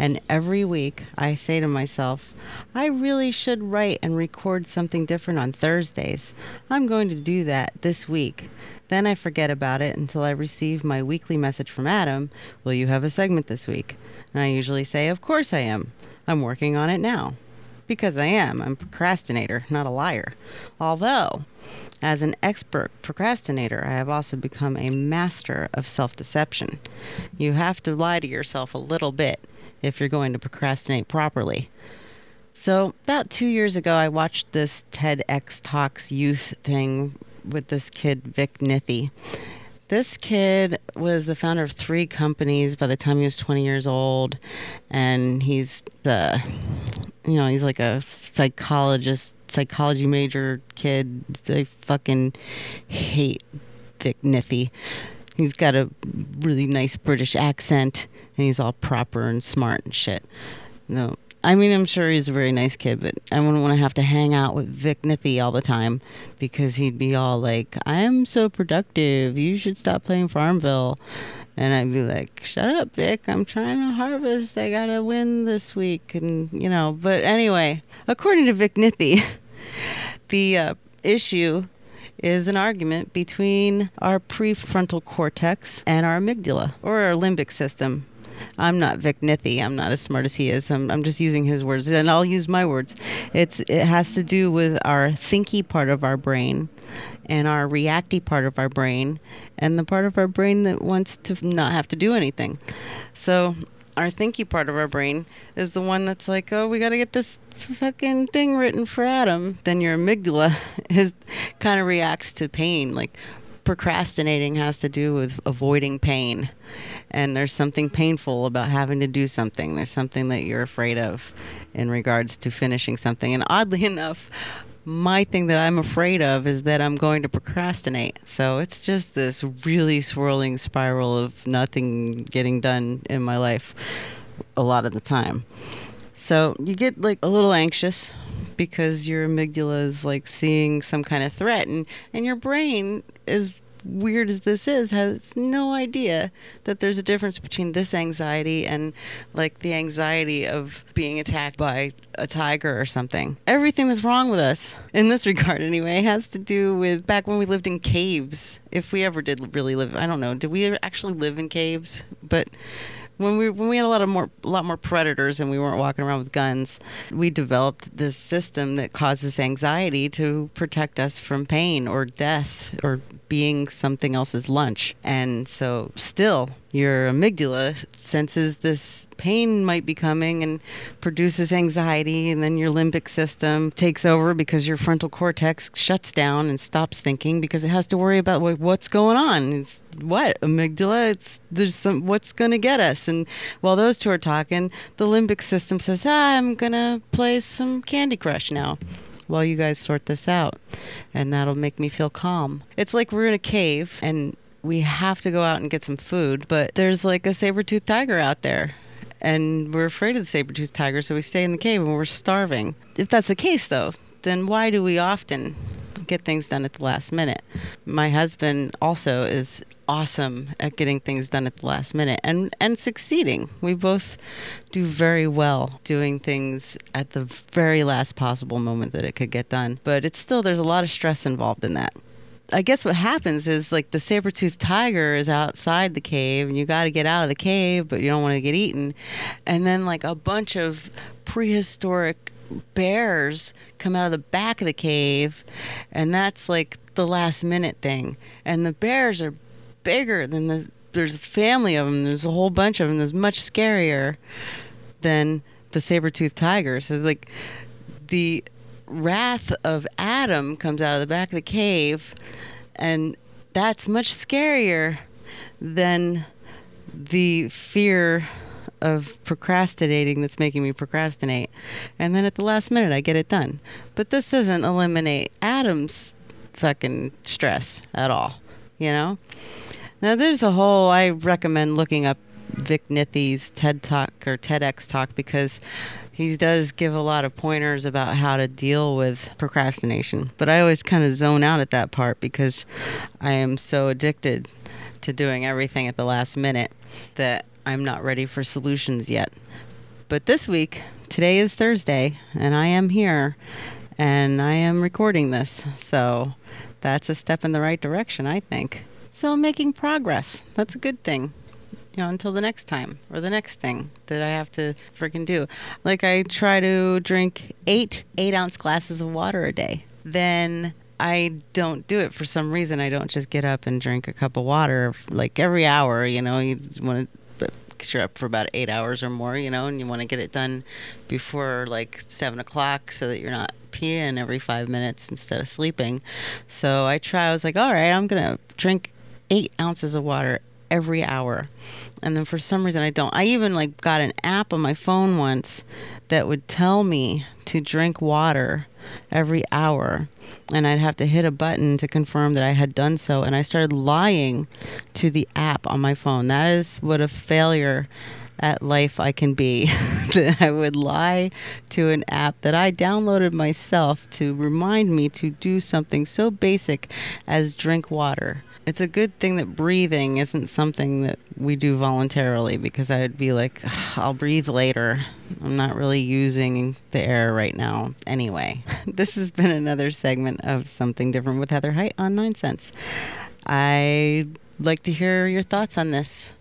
And every week I say to myself, I really should write and record something different on Thursdays. I'm going to do that this week. Then I forget about it until I receive my weekly message from Adam, will you have a segment this week? And I usually say, of course I am. I'm working on it now. Because I am. I'm a procrastinator, not a liar. Although, as an expert procrastinator, I have also become a master of self-deception. You have to lie to yourself a little bit if you're going to procrastinate properly. So about two years ago, I watched this TEDx Talks youth thing with this kid, Vik Nithy. This kid was the founder of three companies by the time he was twenty years old, and he's the... You know, he's like a psychologist, psychology major kid. I fucking hate Vik Nithy. He's got a really nice British accent, and he's all proper and smart and shit. No, I mean, I'm sure he's a very nice kid, but I wouldn't want to have to hang out with Vik Nithy all the time because he'd be all like, I'm so productive. You should stop playing Farmville. And I'd be like, shut up, Vik. I'm trying to harvest. I got to win this week. And, you know, but anyway, according to Vik Nithy, the uh, issue is an argument between our prefrontal cortex and our amygdala or our limbic system. I'm not Vik Nithy. I'm not as smart as he is. I'm, I'm just using his words, and I'll use my words. It's It has to do with our thinky part of our brain and our reacty part of our brain and the part of our brain that wants to not have to do anything. So our thinky part of our brain is the one that's like, oh, we got to get this fucking thing written for Adam. Then your amygdala is kind of reacts to pain. Like procrastinating has to do with avoiding pain. And there's something painful about having to do something. There's something that you're afraid of in regards to finishing something. And oddly enough, my thing that I'm afraid of is that I'm going to procrastinate. So it's just this really swirling spiral of nothing getting done in my life a lot of the time. So you get like a little anxious because your amygdala is like seeing some kind of threat, and, and your brain, as weird as this is, has no idea that there's a difference between this anxiety and like the anxiety of being attacked by a tiger or something. Everything that's wrong with us, in this regard anyway, has to do with back when we lived in caves. If we ever did really live, I don't know, did we ever actually live in caves? But when we when we had a lot of more a lot more predators and we weren't walking around with guns, we developed this system that causes anxiety to protect us from pain or death or being something else's lunch. And so still your amygdala senses this pain might be coming and produces anxiety, and then your limbic system takes over because your frontal cortex shuts down and stops thinking because it has to worry about what, what's going on. It's what? Amygdala? It's there's some what's going to get us. And while those two are talking, the limbic system says, ah, I'm going to play some Candy Crush now while you guys sort this out, and that'll make me feel calm. It's like we're in a cave and we have to go out and get some food, but there's like a saber-toothed tiger out there, and we're afraid of the saber-toothed tiger, so we stay in the cave and we're starving. If that's the case, though, then why do we often get things done at the last minute? My husband also is awesome at getting things done at the last minute and, and succeeding. We both do very well doing things at the very last possible moment that it could get done, but it's still, there's a lot of stress involved in that. I guess what happens is like the saber-toothed tiger is outside the cave and you got to get out of the cave, but you don't want to get eaten. And then like a bunch of prehistoric bears come out of the back of the cave, and that's like the last minute thing. And the bears are bigger than the, there's a family of them. There's a whole bunch of them. There's much scarier than the saber-toothed tiger. So like the wrath of Adam comes out of the back of the cave, and that's much scarier than the fear of procrastinating that's making me procrastinate. And then at the last minute I get it done. But this doesn't eliminate Adam's fucking stress at all, you know? Now there's a whole, I recommend looking up Vik Nithy's TED Talk or TEDx Talk, because he does give a lot of pointers about how to deal with procrastination. But I always kind of zone out at that part because I am so addicted to doing everything at the last minute that I'm not ready for solutions yet. But this week, today is Thursday, and I am here, and I am recording this. So that's a step in the right direction, I think. So I'm making progress. That's a good thing. You know, until the next time or the next thing that I have to freaking do. Like, I try to drink eight eight-ounce glasses of water a day. Then I don't do it for some reason. I don't just get up and drink a cup of water like every hour, you know. You want to, because you're up for about eight hours or more, you know, and you want to get it done before like seven o'clock so that you're not peeing every five minutes instead of sleeping. So I try. I was like, all right, I'm going to drink eight ounces of water every hour. And then for some reason I don't. I even like got an app on my phone once that would tell me to drink water every hour, and I'd have to hit a button to confirm that I had done so, and I started lying to the app on my phone. That is what a failure at life I can be, that I would lie to an app that I downloaded myself to remind me to do something so basic as drink water. It's a good thing that breathing isn't something that we do voluntarily, because I would be like, I'll breathe later. I'm not really using the air right now anyway. This has been another segment of Something Different with Heather Height on Nine Cents. I'd like to hear your thoughts on this.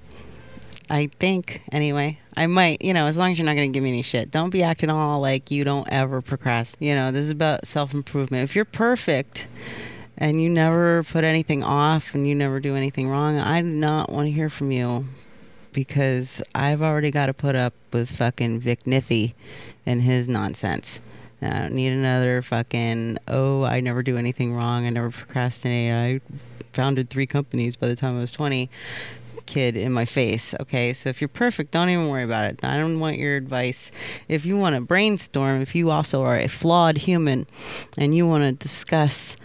I think, anyway. I might, you know, as long as you're not going to give me any shit. Don't be acting all like you don't ever procrastinate. You know, this is about self-improvement. If you're perfect and you never put anything off and you never do anything wrong, I do not want to hear from you, because I've already got to put up with fucking Vik Nithy and his nonsense. I don't need another fucking, oh, I never do anything wrong, I never procrastinate, I founded three companies by the time I was twenty kid in my face. Okay, so if you're perfect, don't even worry about it. I don't want your advice. If you want to brainstorm, if you also are a flawed human and you want to discuss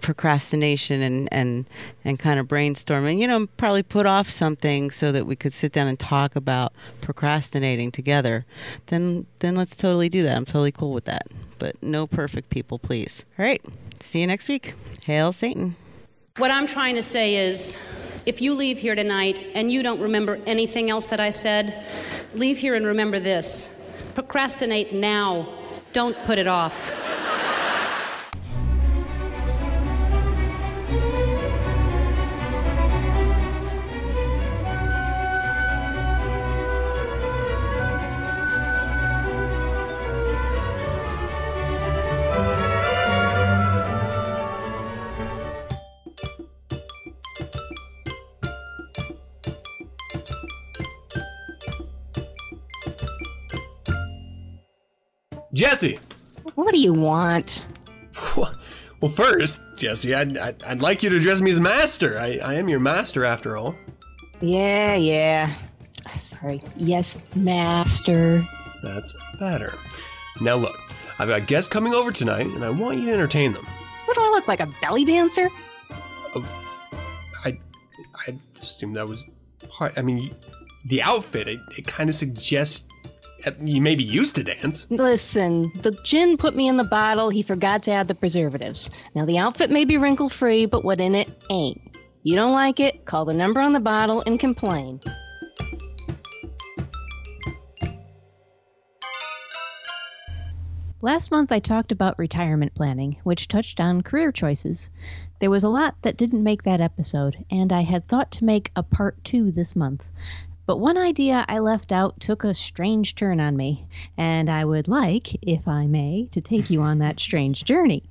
procrastination and, and, and kind of brainstorm and, you know, probably put off something so that we could sit down and talk about procrastinating together, then then let's totally do that. I'm totally cool with that. But no perfect people, please. All right. See you next week. Hail Satan. What I'm trying to say is, if you leave here tonight and you don't remember anything else that I said, leave here and remember this. Procrastinate now. Don't put it off. Jessie! What do you want? Well, first, Jessie, I'd, I'd, I'd like you to address me as master. I, I am your master, after all. Yeah, yeah. Sorry. Yes, master. That's better. Now look, I've got guests coming over tonight, and I want you to entertain them. What do I look like, a belly dancer? Oh, I, I assume that was part... I mean, the outfit, it, it kind of suggests... You may be used to dance. Listen, the gin put me in the bottle. He forgot to add the preservatives. Now, the outfit may be wrinkle-free, but what in it ain't. You don't like it, call the number on the bottle and complain. Last month, I talked about retirement planning, which touched on career choices. There was a lot that didn't make that episode, and I had thought to make a part two this month. But one idea I left out took a strange turn on me, and I would like, if I may, to take you on that strange journey.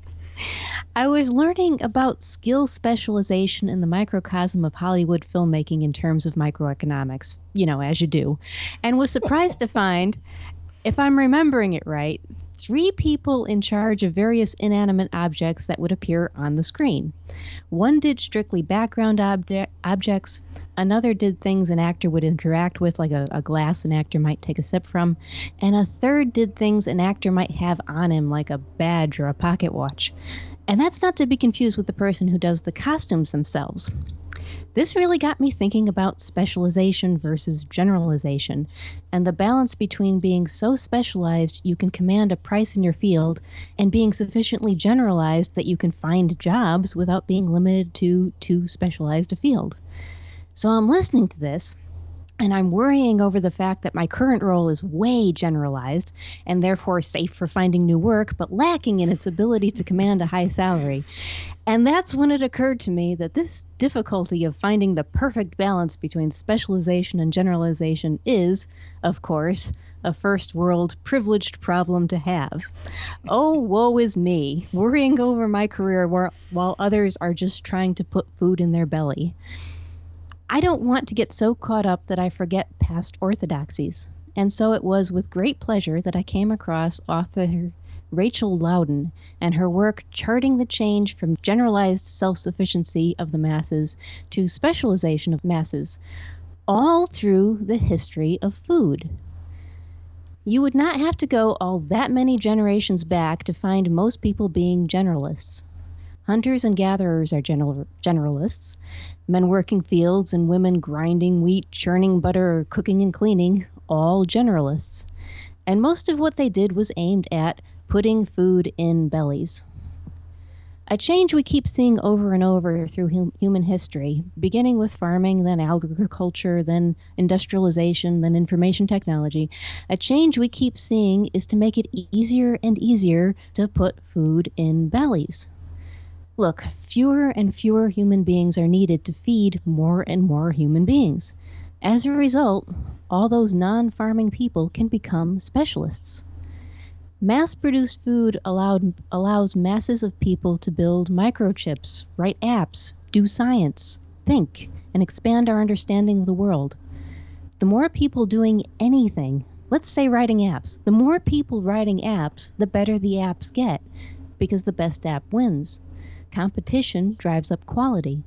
I was learning about skill specialization in the microcosm of Hollywood filmmaking in terms of microeconomics, you know, as you do, and was surprised to find, if I'm remembering it right, three people in charge of various inanimate objects that would appear on the screen. One did strictly background obje- objects, another did things an actor would interact with, like a, a glass an actor might take a sip from, and a third did things an actor might have on him, like a badge or a pocket watch. And that's not to be confused with the person who does the costumes themselves. This really got me thinking about specialization versus generalization, and the balance between being so specialized you can command a price in your field and being sufficiently generalized that you can find jobs without being limited to too specialized a field. So I'm listening to this, And I'm worrying over the fact that my current role is way generalized and therefore safe for finding new work, but lacking in its ability to command a high salary. And that's when it occurred to me that this difficulty of finding the perfect balance between specialization and generalization is, of course, a first world privileged problem to have. Oh, woe is me, worrying over my career while others are just trying to put food in their belly. I don't want to get so caught up that I forget past orthodoxies. And so it was with great pleasure that I came across author Rachel Loudon and her work charting the change from generalized self-sufficiency of the masses to specialization of masses, all through the history of food. You would not have to go all that many generations back to find most people being generalists. Hunters and gatherers are general- generalists. Men working fields and women grinding wheat, churning butter, or cooking and cleaning, all generalists. And most of what they did was aimed at putting food in bellies. A change we keep seeing over and over through hum- human history, beginning with farming, then agriculture, then industrialization, then information technology. A change we keep seeing is to make it easier and easier to put food in bellies. Look, fewer and fewer human beings are needed to feed more and more human beings. As a result, all those non-farming people can become specialists. Mass-produced food allowed, allows masses of people to build microchips, write apps, do science, think, and expand our understanding of the world. The more people doing anything, let's say writing apps, the more people writing apps, the better the apps get, because the best app wins. Competition drives up quality.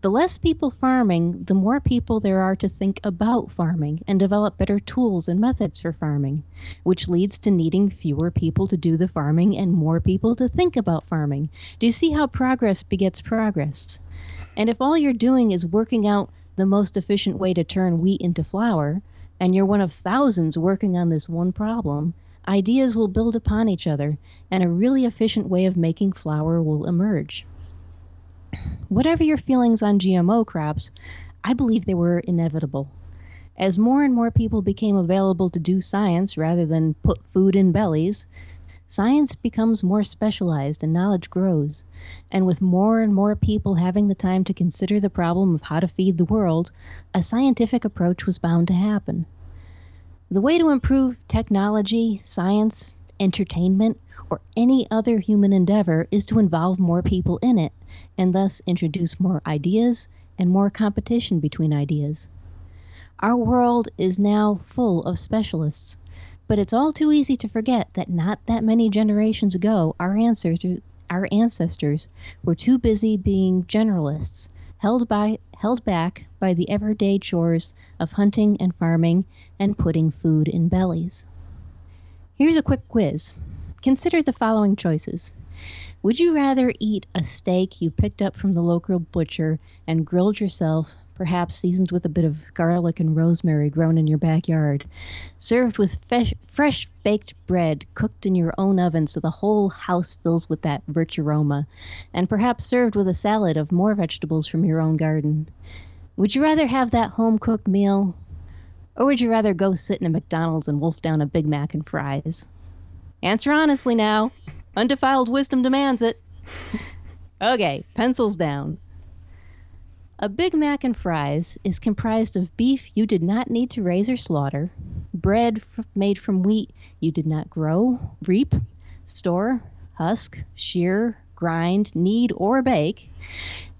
The less people farming, the more people there are to think about farming and develop better tools and methods for farming, which leads to needing fewer people to do the farming and more people to think about farming. Do you see how progress begets progress? And if all you're doing is working out the most efficient way to turn wheat into flour, and you're one of thousands working on this one problem, ideas will build upon each other, and a really efficient way of making flour will emerge. Whatever your feelings on G M O crops, I believe they were inevitable. As more and more people became available to do science rather than put food in bellies, science becomes more specialized and knowledge grows. And with more and more people having the time to consider the problem of how to feed the world, a scientific approach was bound to happen. The way to improve technology, science, entertainment, or any other human endeavor is to involve more people in it, and thus introduce more ideas and more competition between ideas. Our world is now full of specialists, but it's all too easy to forget that not that many generations ago, our ancestors, our ancestors were too busy being generalists, held by, held back by the everyday chores of hunting and farming and putting food in bellies. Here's a quick quiz. Consider the following choices. Would you rather eat a steak you picked up from the local butcher and grilled yourself, perhaps seasoned with a bit of garlic and rosemary grown in your backyard, served with fe- fresh baked bread cooked in your own oven so the whole house fills with that rich aroma, and perhaps served with a salad of more vegetables from your own garden? Would you rather have that home-cooked meal, or would you rather go sit in a McDonald's and wolf down a Big Mac and fries? Answer honestly now. Undefiled wisdom demands it. Okay, pencils down. A Big Mac and fries is comprised of beef you did not need to raise or slaughter, bread f- made from wheat you did not grow, reap, store, husk, shear, grind, knead, or bake,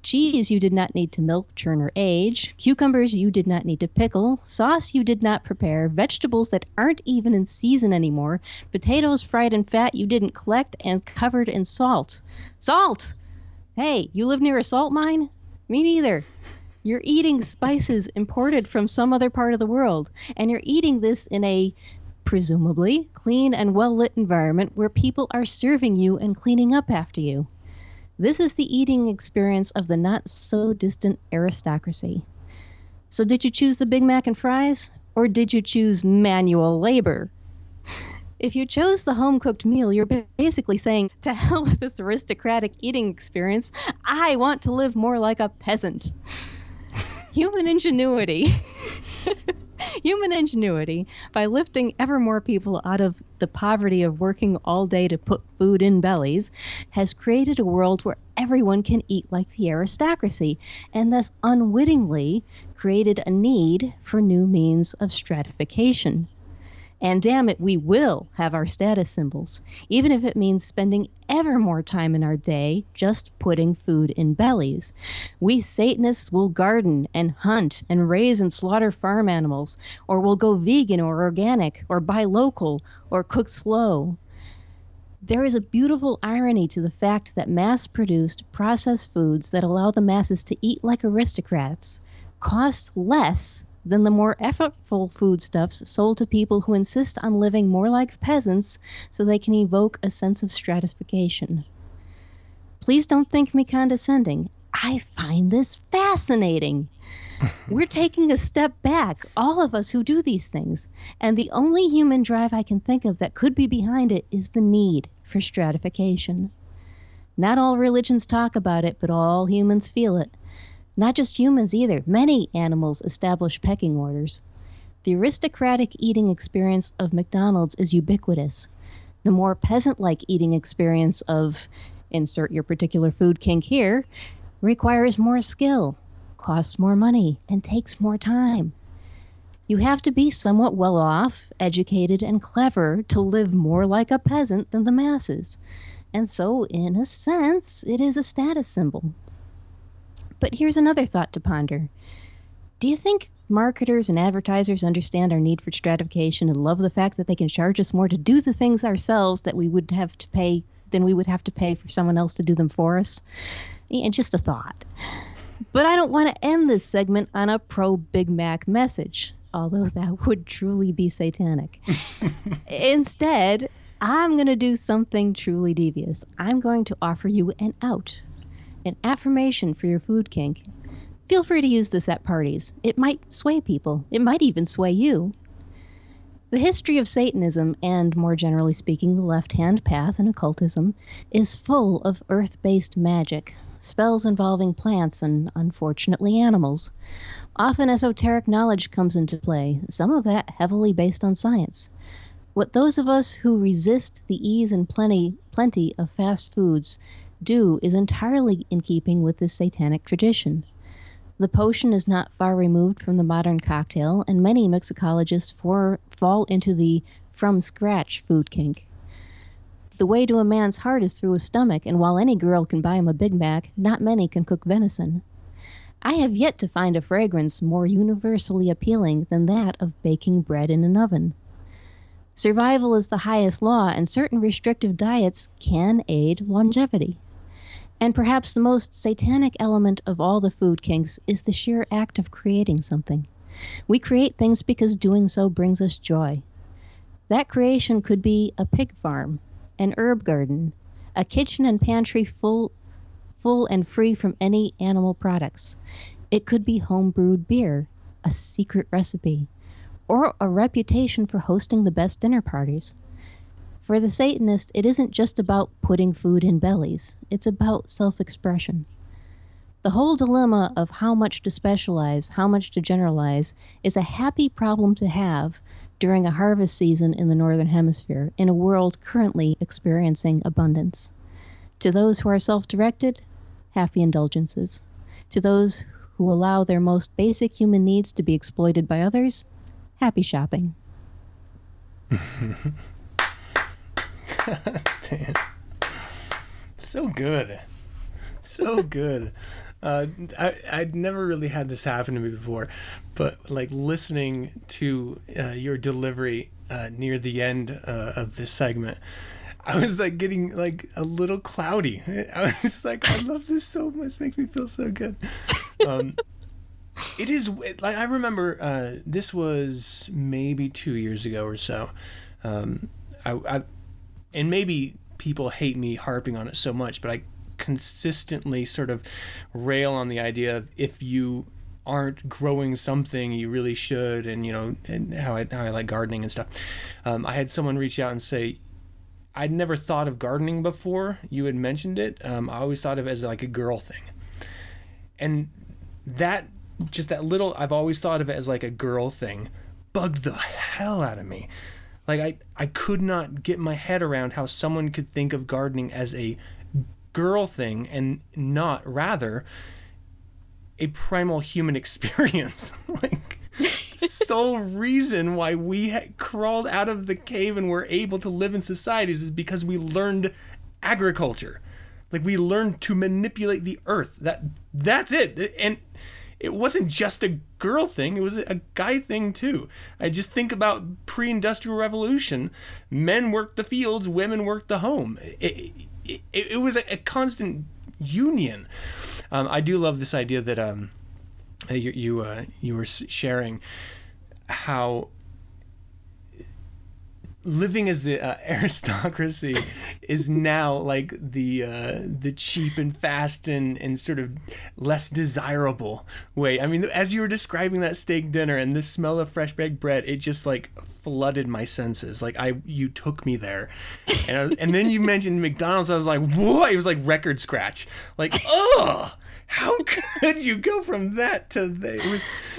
cheese you did not need to milk, churn, or age, cucumbers you did not need to pickle, sauce you did not prepare, vegetables that aren't even in season anymore, potatoes fried in fat you didn't collect, and covered in salt. Salt! Hey, you live near a salt mine? Me neither. You're eating spices imported from some other part of the world, and you're eating this in a presumably clean and well-lit environment where people are serving you and cleaning up after you. This is the eating experience of the not-so-distant aristocracy. So did you choose the Big Mac and fries, or did you choose manual labor? If you chose the home-cooked meal, you're basically saying, to hell with this aristocratic eating experience, I want to live more like a peasant. Human ingenuity human ingenuity by lifting ever more people out of the poverty of working all day to put food in bellies has created a world where everyone can eat like the aristocracy, and thus unwittingly created a need for new means of stratification. And damn it, we will have our status symbols, even if it means spending ever more time in our day just putting food in bellies. We Satanists will garden and hunt and raise and slaughter farm animals, or we'll go vegan or organic or buy local or cook slow. There is a beautiful irony to the fact that mass-produced processed foods that allow the masses to eat like aristocrats cost less than the more effortful foodstuffs sold to people who insist on living more like peasants so they can evoke a sense of stratification. Please don't think me condescending. I find this fascinating. We're taking a step back, all of us who do these things, and the only human drive I can think of that could be behind it is the need for stratification. Not all religions talk about it, but all humans feel it. Not just humans either. Many animals establish pecking orders. The aristocratic eating experience of McDonald's is ubiquitous. The more peasant-like eating experience of, insert your particular food kink here, requires more skill, costs more money, and takes more time. You have to be somewhat well-off, educated, and clever to live more like a peasant than the masses. And so, in a sense, it is a status symbol. But here's another thought to ponder. Do you think marketers and advertisers understand our need for stratification and love the fact that they can charge us more to do the things ourselves that we would have to pay than we would have to pay for someone else to do them for us? And just a thought. But I don't want to end this segment on a pro-Big Mac message, although that would truly be satanic. Instead, I'm going to do something truly devious. I'm going to offer you an out. An affirmation for your food kink. Feel free to use this at parties. It might sway people. It might even sway you. The history of Satanism, and more generally speaking, the left-hand path and occultism, is full of earth-based magic, spells involving plants and, unfortunately, animals. Often esoteric knowledge comes into play, some of that heavily based on science. What those of us who resist the ease and plenty, plenty of fast foods do is entirely in keeping with this satanic tradition. The potion is not far removed from the modern cocktail, and many mixicologists for, fall into the from-scratch food kink. The way to a man's heart is through his stomach, and while any girl can buy him a Big Mac, not many can cook venison. I have yet to find a fragrance more universally appealing than that of baking bread in an oven. Survival is the highest law, and certain restrictive diets can aid longevity. And perhaps the most satanic element of all the food kinks is the sheer act of creating something. We create things because doing so brings us joy. That creation could be a pig farm, an herb garden, a kitchen and pantry full, full and free from any animal products. It could be home-brewed beer, a secret recipe, or a reputation for hosting the best dinner parties. For the Satanist, it isn't just about putting food in bellies. It's about self-expression. The whole dilemma of how much to specialize, how much to generalize, is a happy problem to have during a harvest season in the Northern Hemisphere, in a world currently experiencing abundance. To those who are self-directed, happy indulgences. To those who allow their most basic human needs to be exploited by others, happy shopping. Damn. So good. So good. Uh, I, I'd never really had this happen to me before, but like listening to uh, your delivery uh, near the end uh, of this segment, I was like getting like a little cloudy. I was just like, I love this so much. It makes me feel so good. Um It is, like, I remember uh, this was maybe two years ago or so. Um, I, I, and maybe people hate me harping on it so much, but I consistently sort of rail on the idea of if you aren't growing something, you really should, and, you know, and how I, how I like gardening and stuff. Um, I had someone reach out and say, I'd never thought of gardening before. You had mentioned it. Um, I always thought of it as like a girl thing. And that just that little, I've always thought of it as like a girl thing, bugged the hell out of me. Like I, I could not get my head around how someone could think of gardening as a girl thing and not rather a primal human experience. Like the sole reason why we had crawled out of the cave and were able to live in societies is because we learned agriculture. Like we learned to manipulate the earth. That that's it. And it wasn't just a girl thing, it was a guy thing too. I just think about pre-industrial revolution. Men worked the fields, women worked the home. It, it, it was a constant union. Um, I do love this idea that um, you you, uh, you were sharing how living as the uh, aristocracy is now like the uh, the cheap and fast and, and sort of less desirable way. I mean, as you were describing that steak dinner and the smell of fresh baked bread, it just like flooded my senses. Like I, you took me there, and I, and then you mentioned McDonald's. I was like, whoa! It was like record scratch. Like, oh, how could you go from that to that?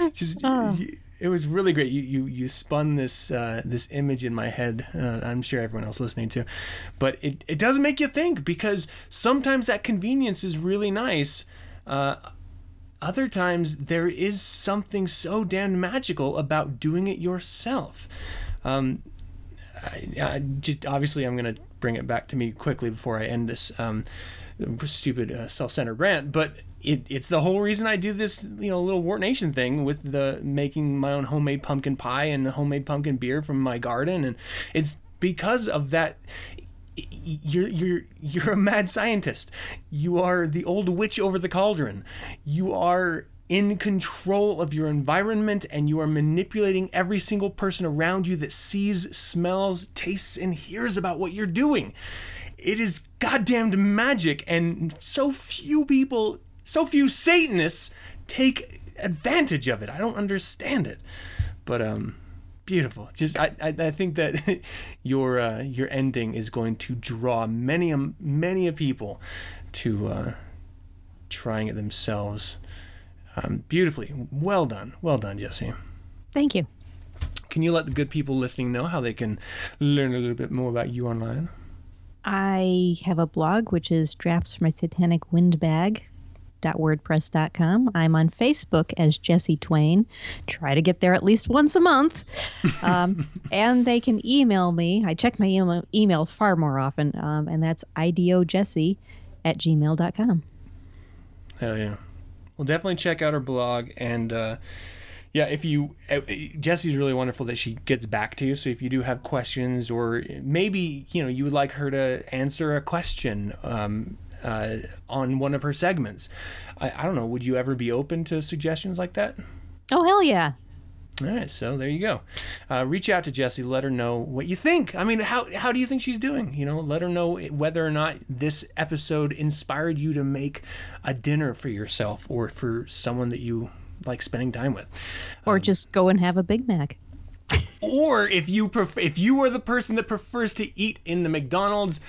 It was just. Oh. You, It was really great. You you you spun this uh, this image in my head. Uh, I'm sure everyone else listening too, but it, it does make you think, because sometimes that convenience is really nice. Uh, other times there is something so damn magical about doing it yourself. Um, I, I just, obviously, I'm gonna bring it back to me quickly before I end this um, stupid uh, self-centered rant, but. It, it's the whole reason I do this, you know, little Wort Nation thing with the making my own homemade pumpkin pie and homemade pumpkin beer from my garden, and it's because of that. You're you're you're a mad scientist. You are the old witch over the cauldron. You are in control of your environment, and you are manipulating every single person around you that sees, smells, tastes, and hears about what you're doing. It is goddamned magic, and so few people. So few Satanists take advantage of it. I don't understand it, but um, beautiful. Just I, I, I think that your uh, your ending is going to draw many um, many a people to uh, trying it themselves. Um, beautifully, well done, well done, Jessie. Thank you. Can you let the good people listening know how they can learn a little bit more about you online? I have a blog, which is Drafts from My Satanic Windbag. wordpress dot com. I'm on Facebook as Jessie Twain. Try to get there at least once a month. Um, and they can email me. I check my email, email far more often, um, and that's idojessie at gmail dot com. Hell yeah. Well, definitely check out her blog. And uh, yeah, if you, uh, Jessie's really wonderful that she gets back to you. So if you do have questions, or maybe, you know, you would like her to answer a question, um, Uh, on one of her segments. I, I don't know, would you ever be open to suggestions like that? Oh, hell yeah. All right, so there you go. Uh, reach out to Jessie, let her know what you think. I mean, how how do you think she's doing? You know, let her know whether or not this episode inspired you to make a dinner for yourself or for someone that you like spending time with. Or um, just go and have a Big Mac. Or if you pref- if you are the person that prefers to eat in the McDonald's,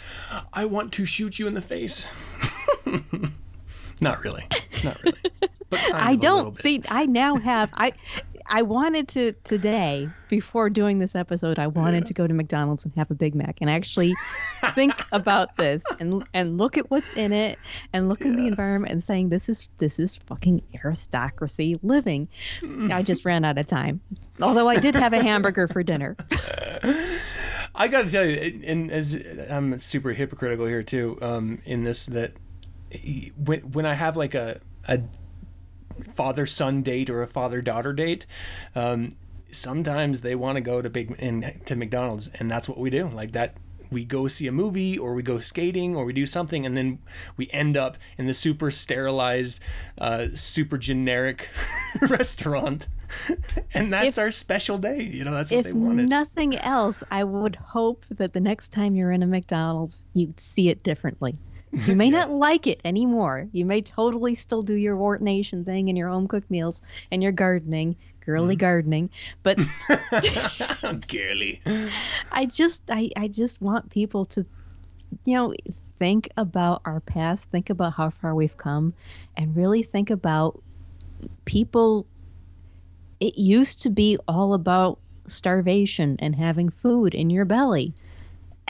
I want to shoot you in the face. Not really. Not really. But kind of I don't see I now have I I wanted to today, before doing this episode, I wanted yeah. to go to McDonald's and have a Big Mac and actually think about this and and look at what's in it and look yeah. at the environment and saying this is this is fucking aristocracy living. Mm. I just ran out of time. Although I did have a hamburger for dinner. I got to tell you, and as I'm super hypocritical here too, um, in this that when when I have like a a father-son date or a father-daughter date, um, sometimes they want to go to big in to McDonald's, and that's what we do. Like that, we go see a movie or we go skating or we do something, and then we end up in the super sterilized, uh, super generic restaurant, and that's if, our special day. You know, that's what they wanted. If nothing else, I would hope that the next time you're in a McDonald's, you see it differently. You may yeah. not like it anymore. You may totally still do your Wort Nation thing and your home-cooked meals and your gardening, girly mm. gardening, but... Girly. I just, I, I just want people to, you know, think about our past, think about how far we've come, and really think about people, it used to be all about starvation and having food in your belly.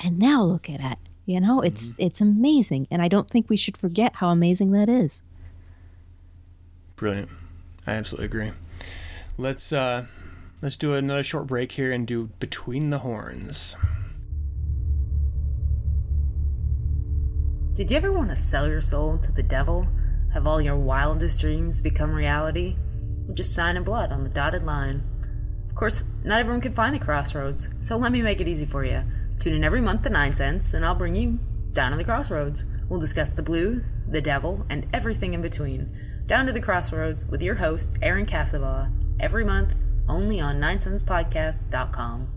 And now look at it. You know, it's mm-hmm. it's amazing. And I don't think we should forget how amazing that is. Brilliant. I absolutely agree. Let's uh, let's do another short break here and do Between the Horns. Did you ever want to sell your soul to the devil? Have all your wildest dreams become reality? Or just sign in blood on the dotted line? Of course, not everyone can find the crossroads, so let me make it easy for you. Tune in every month to Nine Cents, and I'll bring you down to the crossroads. We'll discuss the blues, the devil, and everything in between. Down to the crossroads with your host, Aaron Casavala, every month, only on nine sense podcast dot com.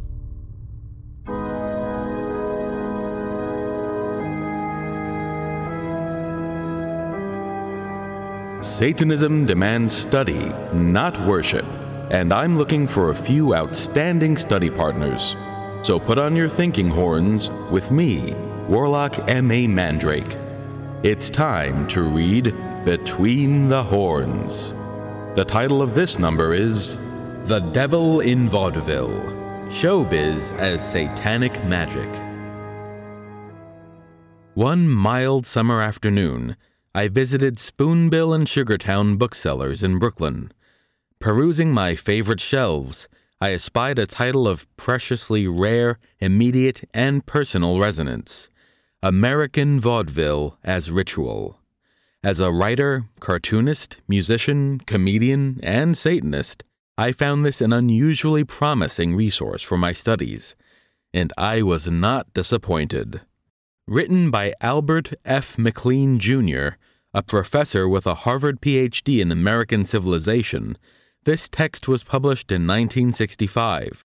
Satanism demands study, not worship, and I'm looking for a few outstanding study partners. So put on your thinking horns with me, Warlock M A Mandrake. It's time to read Between the Horns. The title of this number is The Devil in Vaudeville, Showbiz as Satanic Magic. One mild summer afternoon, I visited Spoonbill and Sugartown booksellers in Brooklyn. Perusing my favorite shelves, I espied a title of preciously rare, immediate, and personal resonance, American Vaudeville as Ritual. As a writer, cartoonist, musician, comedian, and Satanist, I found this an unusually promising resource for my studies, and I was not disappointed. Written by Albert F. McLean, Junior, a professor with a Harvard P H D in American civilization, this text was published in nineteen sixty-five,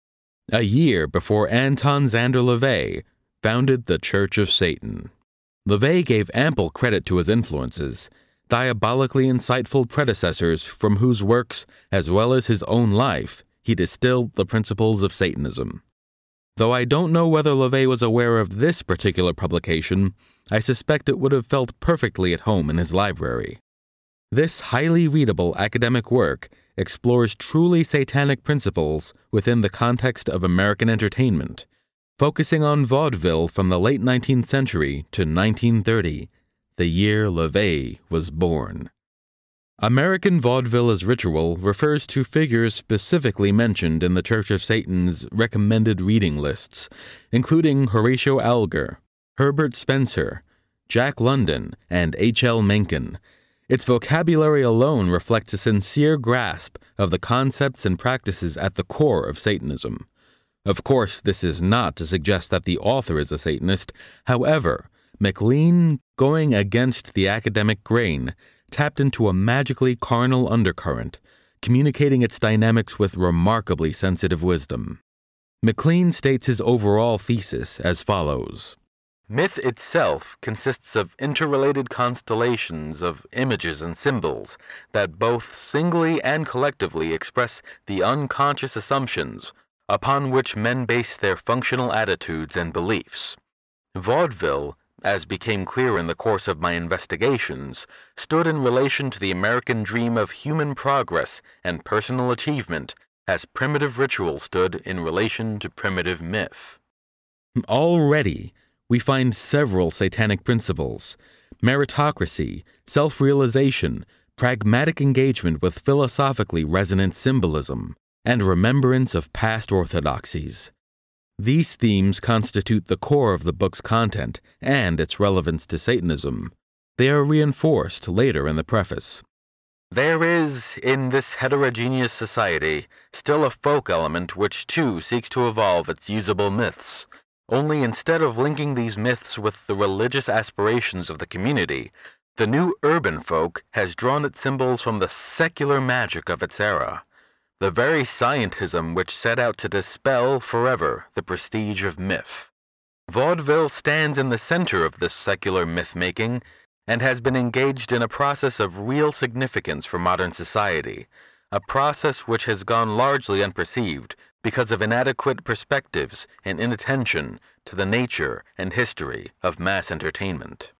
a year before Anton Szandor LaVey founded the Church of Satan. LaVey gave ample credit to his influences, diabolically insightful predecessors from whose works, as well as his own life, he distilled the principles of Satanism. Though I don't know whether LaVey was aware of this particular publication, I suspect it would have felt perfectly at home in his library. This highly readable academic work explores truly satanic principles within the context of American entertainment, focusing on vaudeville from the late nineteenth century to nineteen thirty, the year LaVey was born. American Vaudeville as Ritual refers to figures specifically mentioned in the Church of Satan's recommended reading lists, including Horatio Alger, Herbert Spencer, Jack London, and H L Mencken. Its vocabulary alone reflects a sincere grasp of the concepts and practices at the core of Satanism. Of course, this is not to suggest that the author is a Satanist. However, McLean, going against the academic grain, tapped into a magically carnal undercurrent, communicating its dynamics with remarkably sensitive wisdom. McLean states his overall thesis as follows. Myth itself consists of interrelated constellations of images and symbols that both singly and collectively express the unconscious assumptions upon which men base their functional attitudes and beliefs. Vaudeville, as became clear in the course of my investigations, stood in relation to the American dream of human progress and personal achievement as primitive ritual stood in relation to primitive myth. Already, we find several satanic principles: meritocracy, self-realization, pragmatic engagement with philosophically resonant symbolism, and remembrance of past orthodoxies. These themes constitute the core of the book's content and its relevance to Satanism. They are reinforced later in the preface. There is, in this heterogeneous society, still a folk element which too seeks to evolve its usable myths. Only instead of linking these myths with the religious aspirations of the community, the new urban folk has drawn its symbols from the secular magic of its era. The very scientism which set out to dispel forever the prestige of myth. Vaudeville stands in the center of this secular myth-making and has been engaged in a process of real significance for modern society, a process which has gone largely unperceived because of inadequate perspectives and inattention to the nature and history of mass entertainment.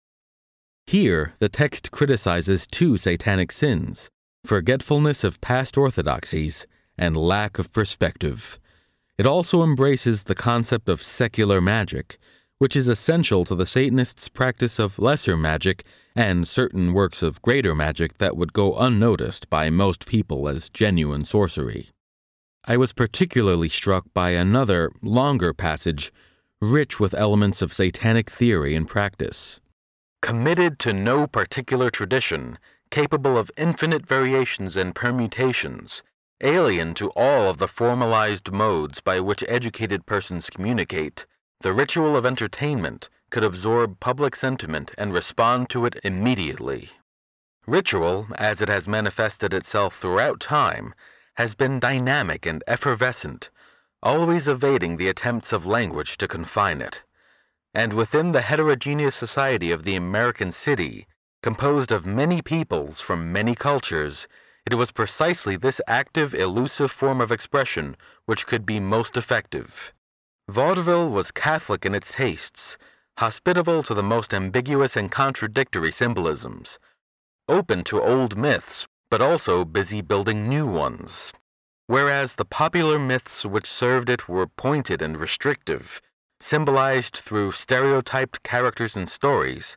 Here, the text criticizes two satanic sins, forgetfulness of past orthodoxies, and lack of perspective. It also embraces the concept of secular magic, which is essential to the Satanists' practice of lesser magic and certain works of greater magic that would go unnoticed by most people as genuine sorcery. I was particularly struck by another, longer passage, rich with elements of satanic theory and practice. Committed to no particular tradition, capable of infinite variations and permutations, alien to all of the formalized modes by which educated persons communicate, the ritual of entertainment could absorb public sentiment and respond to it immediately. Ritual, as it has manifested itself throughout time, has been dynamic and effervescent, always evading the attempts of language to confine it. And within the heterogeneous society of the American city, composed of many peoples from many cultures, it was precisely this active, elusive form of expression which could be most effective. Vaudeville was Catholic in its tastes, hospitable to the most ambiguous and contradictory symbolisms, open to old myths, but also busy building new ones. Whereas the popular myths which served it were pointed and restrictive, symbolized through stereotyped characters and stories,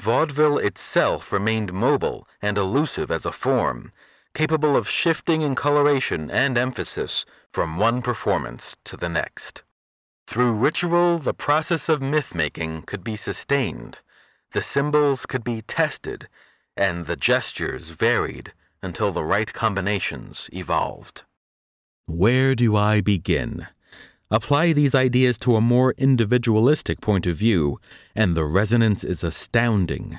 vaudeville itself remained mobile and elusive as a form, capable of shifting in coloration and emphasis from one performance to the next. Through ritual, the process of myth-making could be sustained, the symbols could be tested, and the gestures varied until the right combinations evolved. Where do I begin? Apply these ideas to a more individualistic point of view, and the resonance is astounding.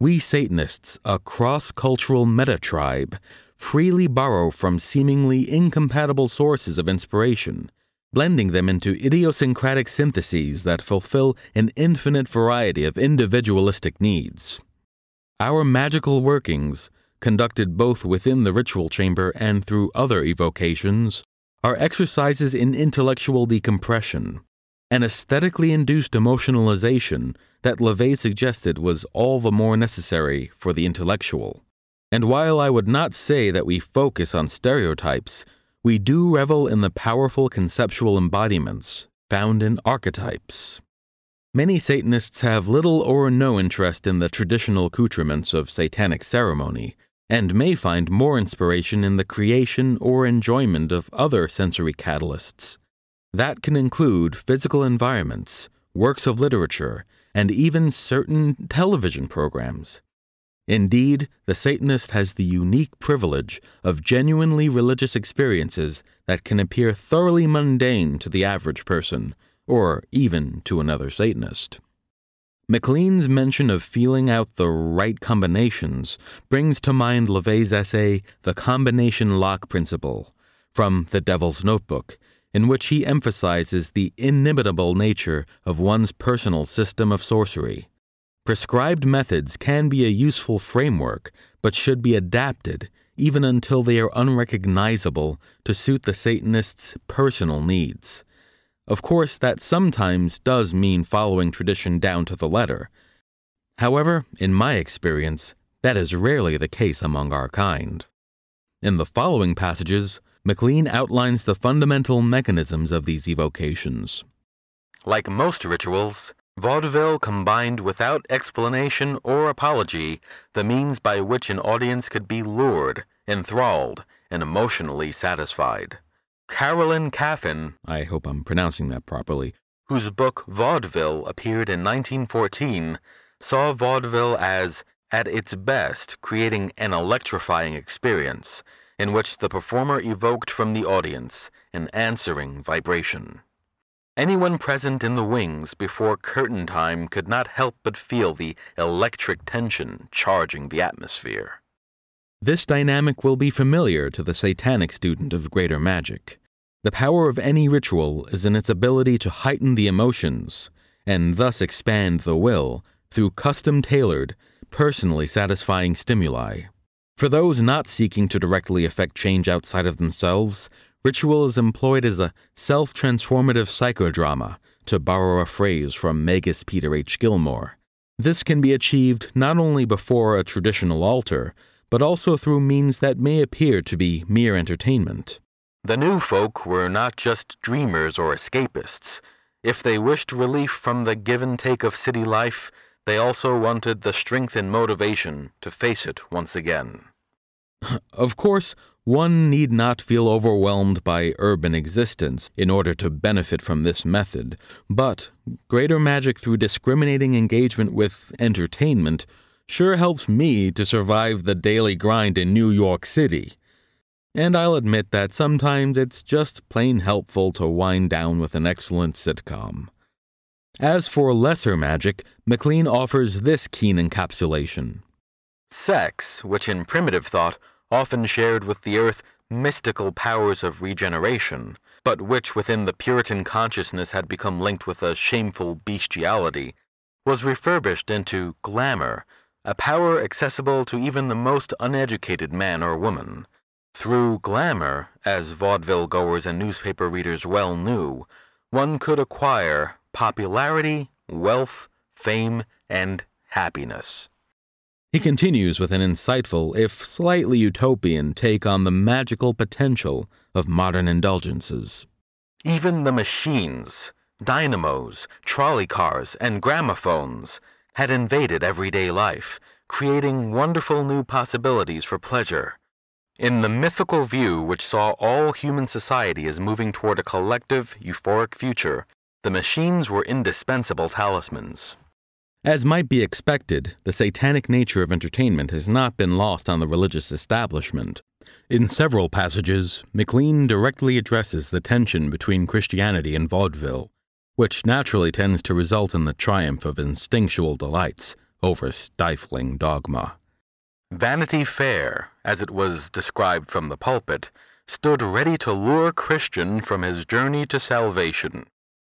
We Satanists, a cross-cultural meta-tribe, freely borrow from seemingly incompatible sources of inspiration, blending them into idiosyncratic syntheses that fulfill an infinite variety of individualistic needs. Our magical workings, conducted both within the ritual chamber and through other evocations, are exercises in intellectual decompression, an aesthetically induced emotionalization that LaVey suggested was all the more necessary for the intellectual. And while I would not say that we focus on stereotypes, we do revel in the powerful conceptual embodiments found in archetypes. Many Satanists have little or no interest in the traditional accoutrements of satanic ceremony, and may find more inspiration in the creation or enjoyment of other sensory catalysts. That can include physical environments, works of literature, and even certain television programs. Indeed, the Satanist has the unique privilege of genuinely religious experiences that can appear thoroughly mundane to the average person, or even to another Satanist. McLean's mention of feeling out the right combinations brings to mind LaVey's essay, The Combination Lock Principle, from The Devil's Notebook, in which he emphasizes the inimitable nature of one's personal system of sorcery. Prescribed methods can be a useful framework, but should be adapted, even until they are unrecognizable, to suit the Satanist's personal needs. Of course, that sometimes does mean following tradition down to the letter. However, in my experience, that is rarely the case among our kind. In the following passages, McLean outlines the fundamental mechanisms of these evocations. Like most rituals, vaudeville combined without explanation or apology the means by which an audience could be lured, enthralled, and emotionally satisfied. Carolyn Caffin, I hope I'm pronouncing that properly, whose book Vaudeville appeared in nineteen fourteen, saw vaudeville as, at its best, creating an electrifying experience in which the performer evoked from the audience an answering vibration. Anyone present in the wings before curtain time could not help but feel the electric tension charging the atmosphere. This dynamic will be familiar to the satanic student of Greater Magic. The power of any ritual is in its ability to heighten the emotions, and thus expand the will, through custom-tailored, personally satisfying stimuli. For those not seeking to directly effect change outside of themselves, ritual is employed as a self-transformative psychodrama, to borrow a phrase from Magus Peter H. Gilmore. This can be achieved not only before a traditional altar, but also through means that may appear to be mere entertainment. The new folk were not just dreamers or escapists. If they wished relief from the give and take of city life, they also wanted the strength and motivation to face it once again. Of course, one need not feel overwhelmed by urban existence in order to benefit from this method, but Greater Magic through discriminating engagement with entertainment sure helps me to survive the daily grind in New York City. And I'll admit that sometimes it's just plain helpful to wind down with an excellent sitcom. As for Lesser Magic, McLean offers this keen encapsulation. Sex, which in primitive thought often shared with the earth mystical powers of regeneration, but which within the Puritan consciousness had become linked with a shameful bestiality, was refurbished into glamour, a power accessible to even the most uneducated man or woman. Through glamour, as vaudeville goers and newspaper readers well knew, one could acquire popularity, wealth, fame, and happiness. He continues with an insightful, if slightly utopian, take on the magical potential of modern indulgences. Even the machines, dynamos, trolley cars, and gramophones had invaded everyday life, creating wonderful new possibilities for pleasure. In the mythical view which saw all human society as moving toward a collective, euphoric future, the machines were indispensable talismans. As might be expected, the satanic nature of entertainment has not been lost on the religious establishment. In several passages, McLean directly addresses the tension between Christianity and vaudeville, which naturally tends to result in the triumph of instinctual delights over stifling dogma. Vanity Fair, as it was described from the pulpit, stood ready to lure Christian from his journey to salvation.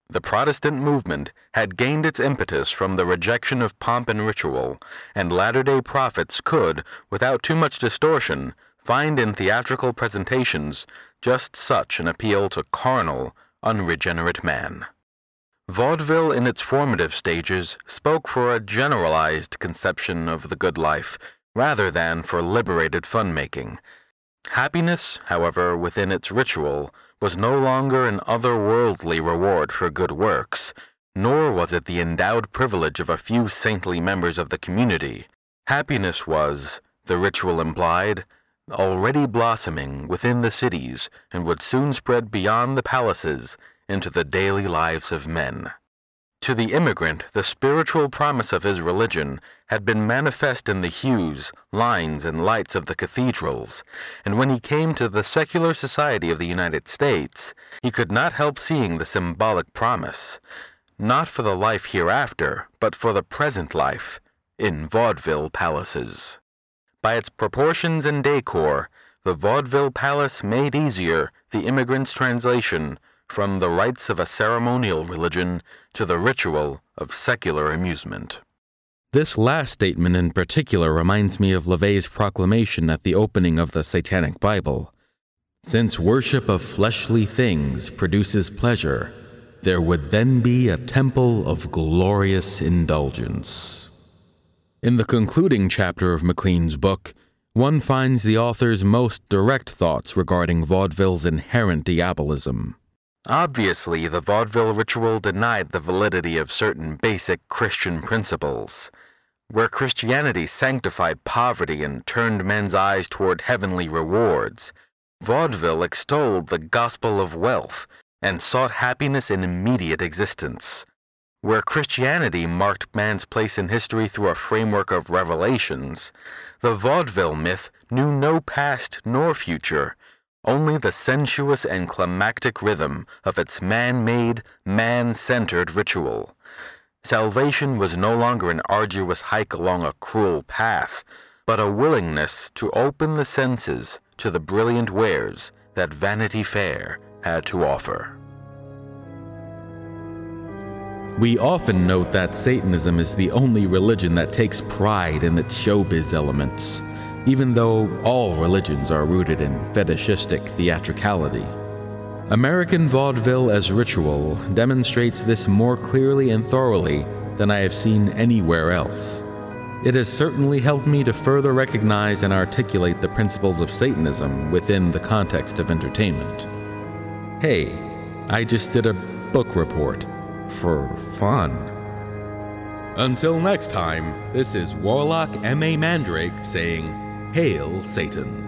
The Protestant movement had gained its impetus from the rejection of pomp and ritual, and Latter-day prophets could, without too much distortion, find in theatrical presentations just such an appeal to carnal, unregenerate man. Vaudeville in its formative stages spoke for a generalized conception of the good life, rather than for liberated fun-making. Happiness, however, within its ritual, was no longer an otherworldly reward for good works, nor was it the endowed privilege of a few saintly members of the community. Happiness was, the ritual implied, already blossoming within the cities and would soon spread beyond the palaces into the daily lives of men. To the immigrant, the spiritual promise of his religion had been manifest in the hues, lines, and lights of the cathedrals, and when he came to the secular society of the United States, he could not help seeing the symbolic promise, not for the life hereafter, but for the present life, in vaudeville palaces. By its proportions and decor, the vaudeville palace made easier the immigrant's translation from the rites of a ceremonial religion to the ritual of secular amusement. This last statement in particular reminds me of LaVey's proclamation at the opening of the Satanic Bible. Since worship of fleshly things produces pleasure, there would then be a temple of glorious indulgence. In the concluding chapter of McLean's book, one finds the author's most direct thoughts regarding vaudeville's inherent diabolism. Obviously, the vaudeville ritual denied the validity of certain basic Christian principles. Where Christianity sanctified poverty and turned men's eyes toward heavenly rewards, vaudeville extolled the gospel of wealth and sought happiness in immediate existence. Where Christianity marked man's place in history through a framework of revelations, the vaudeville myth knew no past nor future, only the sensuous and climactic rhythm of its man-made, man-centered ritual. Salvation was no longer an arduous hike along a cruel path, but a willingness to open the senses to the brilliant wares that Vanity Fair had to offer. We often note that Satanism is the only religion that takes pride in its showbiz elements, even though all religions are rooted in fetishistic theatricality. American vaudeville as ritual demonstrates this more clearly and thoroughly than I have seen anywhere else. It has certainly helped me to further recognize and articulate the principles of Satanism within the context of entertainment. Hey, I just did a book report. For fun. Until next time, this is Warlock M A Mandrake saying, Hail Satan.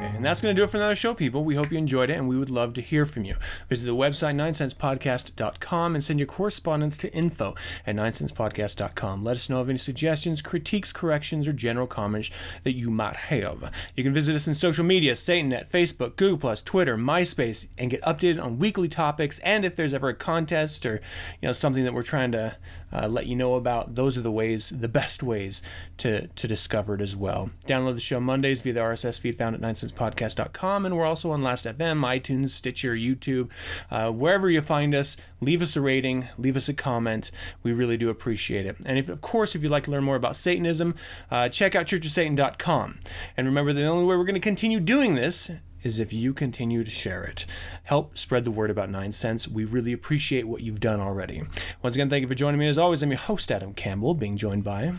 And that's going to do it for another show, people. We hope you enjoyed it, and we would love to hear from you. Visit the website, nine sense podcast dot com, and send your correspondence to info at nine sense podcast dot com. Let us know of any suggestions, critiques, corrections, or general comments that you might have. You can visit us on social media, SatanNet, Facebook, Google plus, Twitter, MySpace, and get updated on weekly topics. And if there's ever a contest or you know something that we're trying to uh, let you know about, those are the ways, the best ways to, to discover it as well. Download the show Mondays via the R S S feed found at nine sense podcast dot com. podcast dot com, and we're also on Last F M, iTunes, Stitcher, YouTube, uh, wherever you find us. Leave us a rating, leave us a comment. We really do appreciate it. And if, of course, if you'd like to learn more about Satanism, uh, check out church of satan dot com. And remember, the only way we're going to continue doing this is if you continue to share it. Help spread the word about Nine Cents. We really appreciate what you've done already. Once again, thank you for joining me. As always, I'm your host, Adam Campbell, being joined by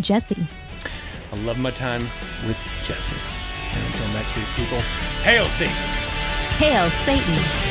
Jessie. I love my time with Jessie. And until next week, people, Hail Satan! Hail Satan!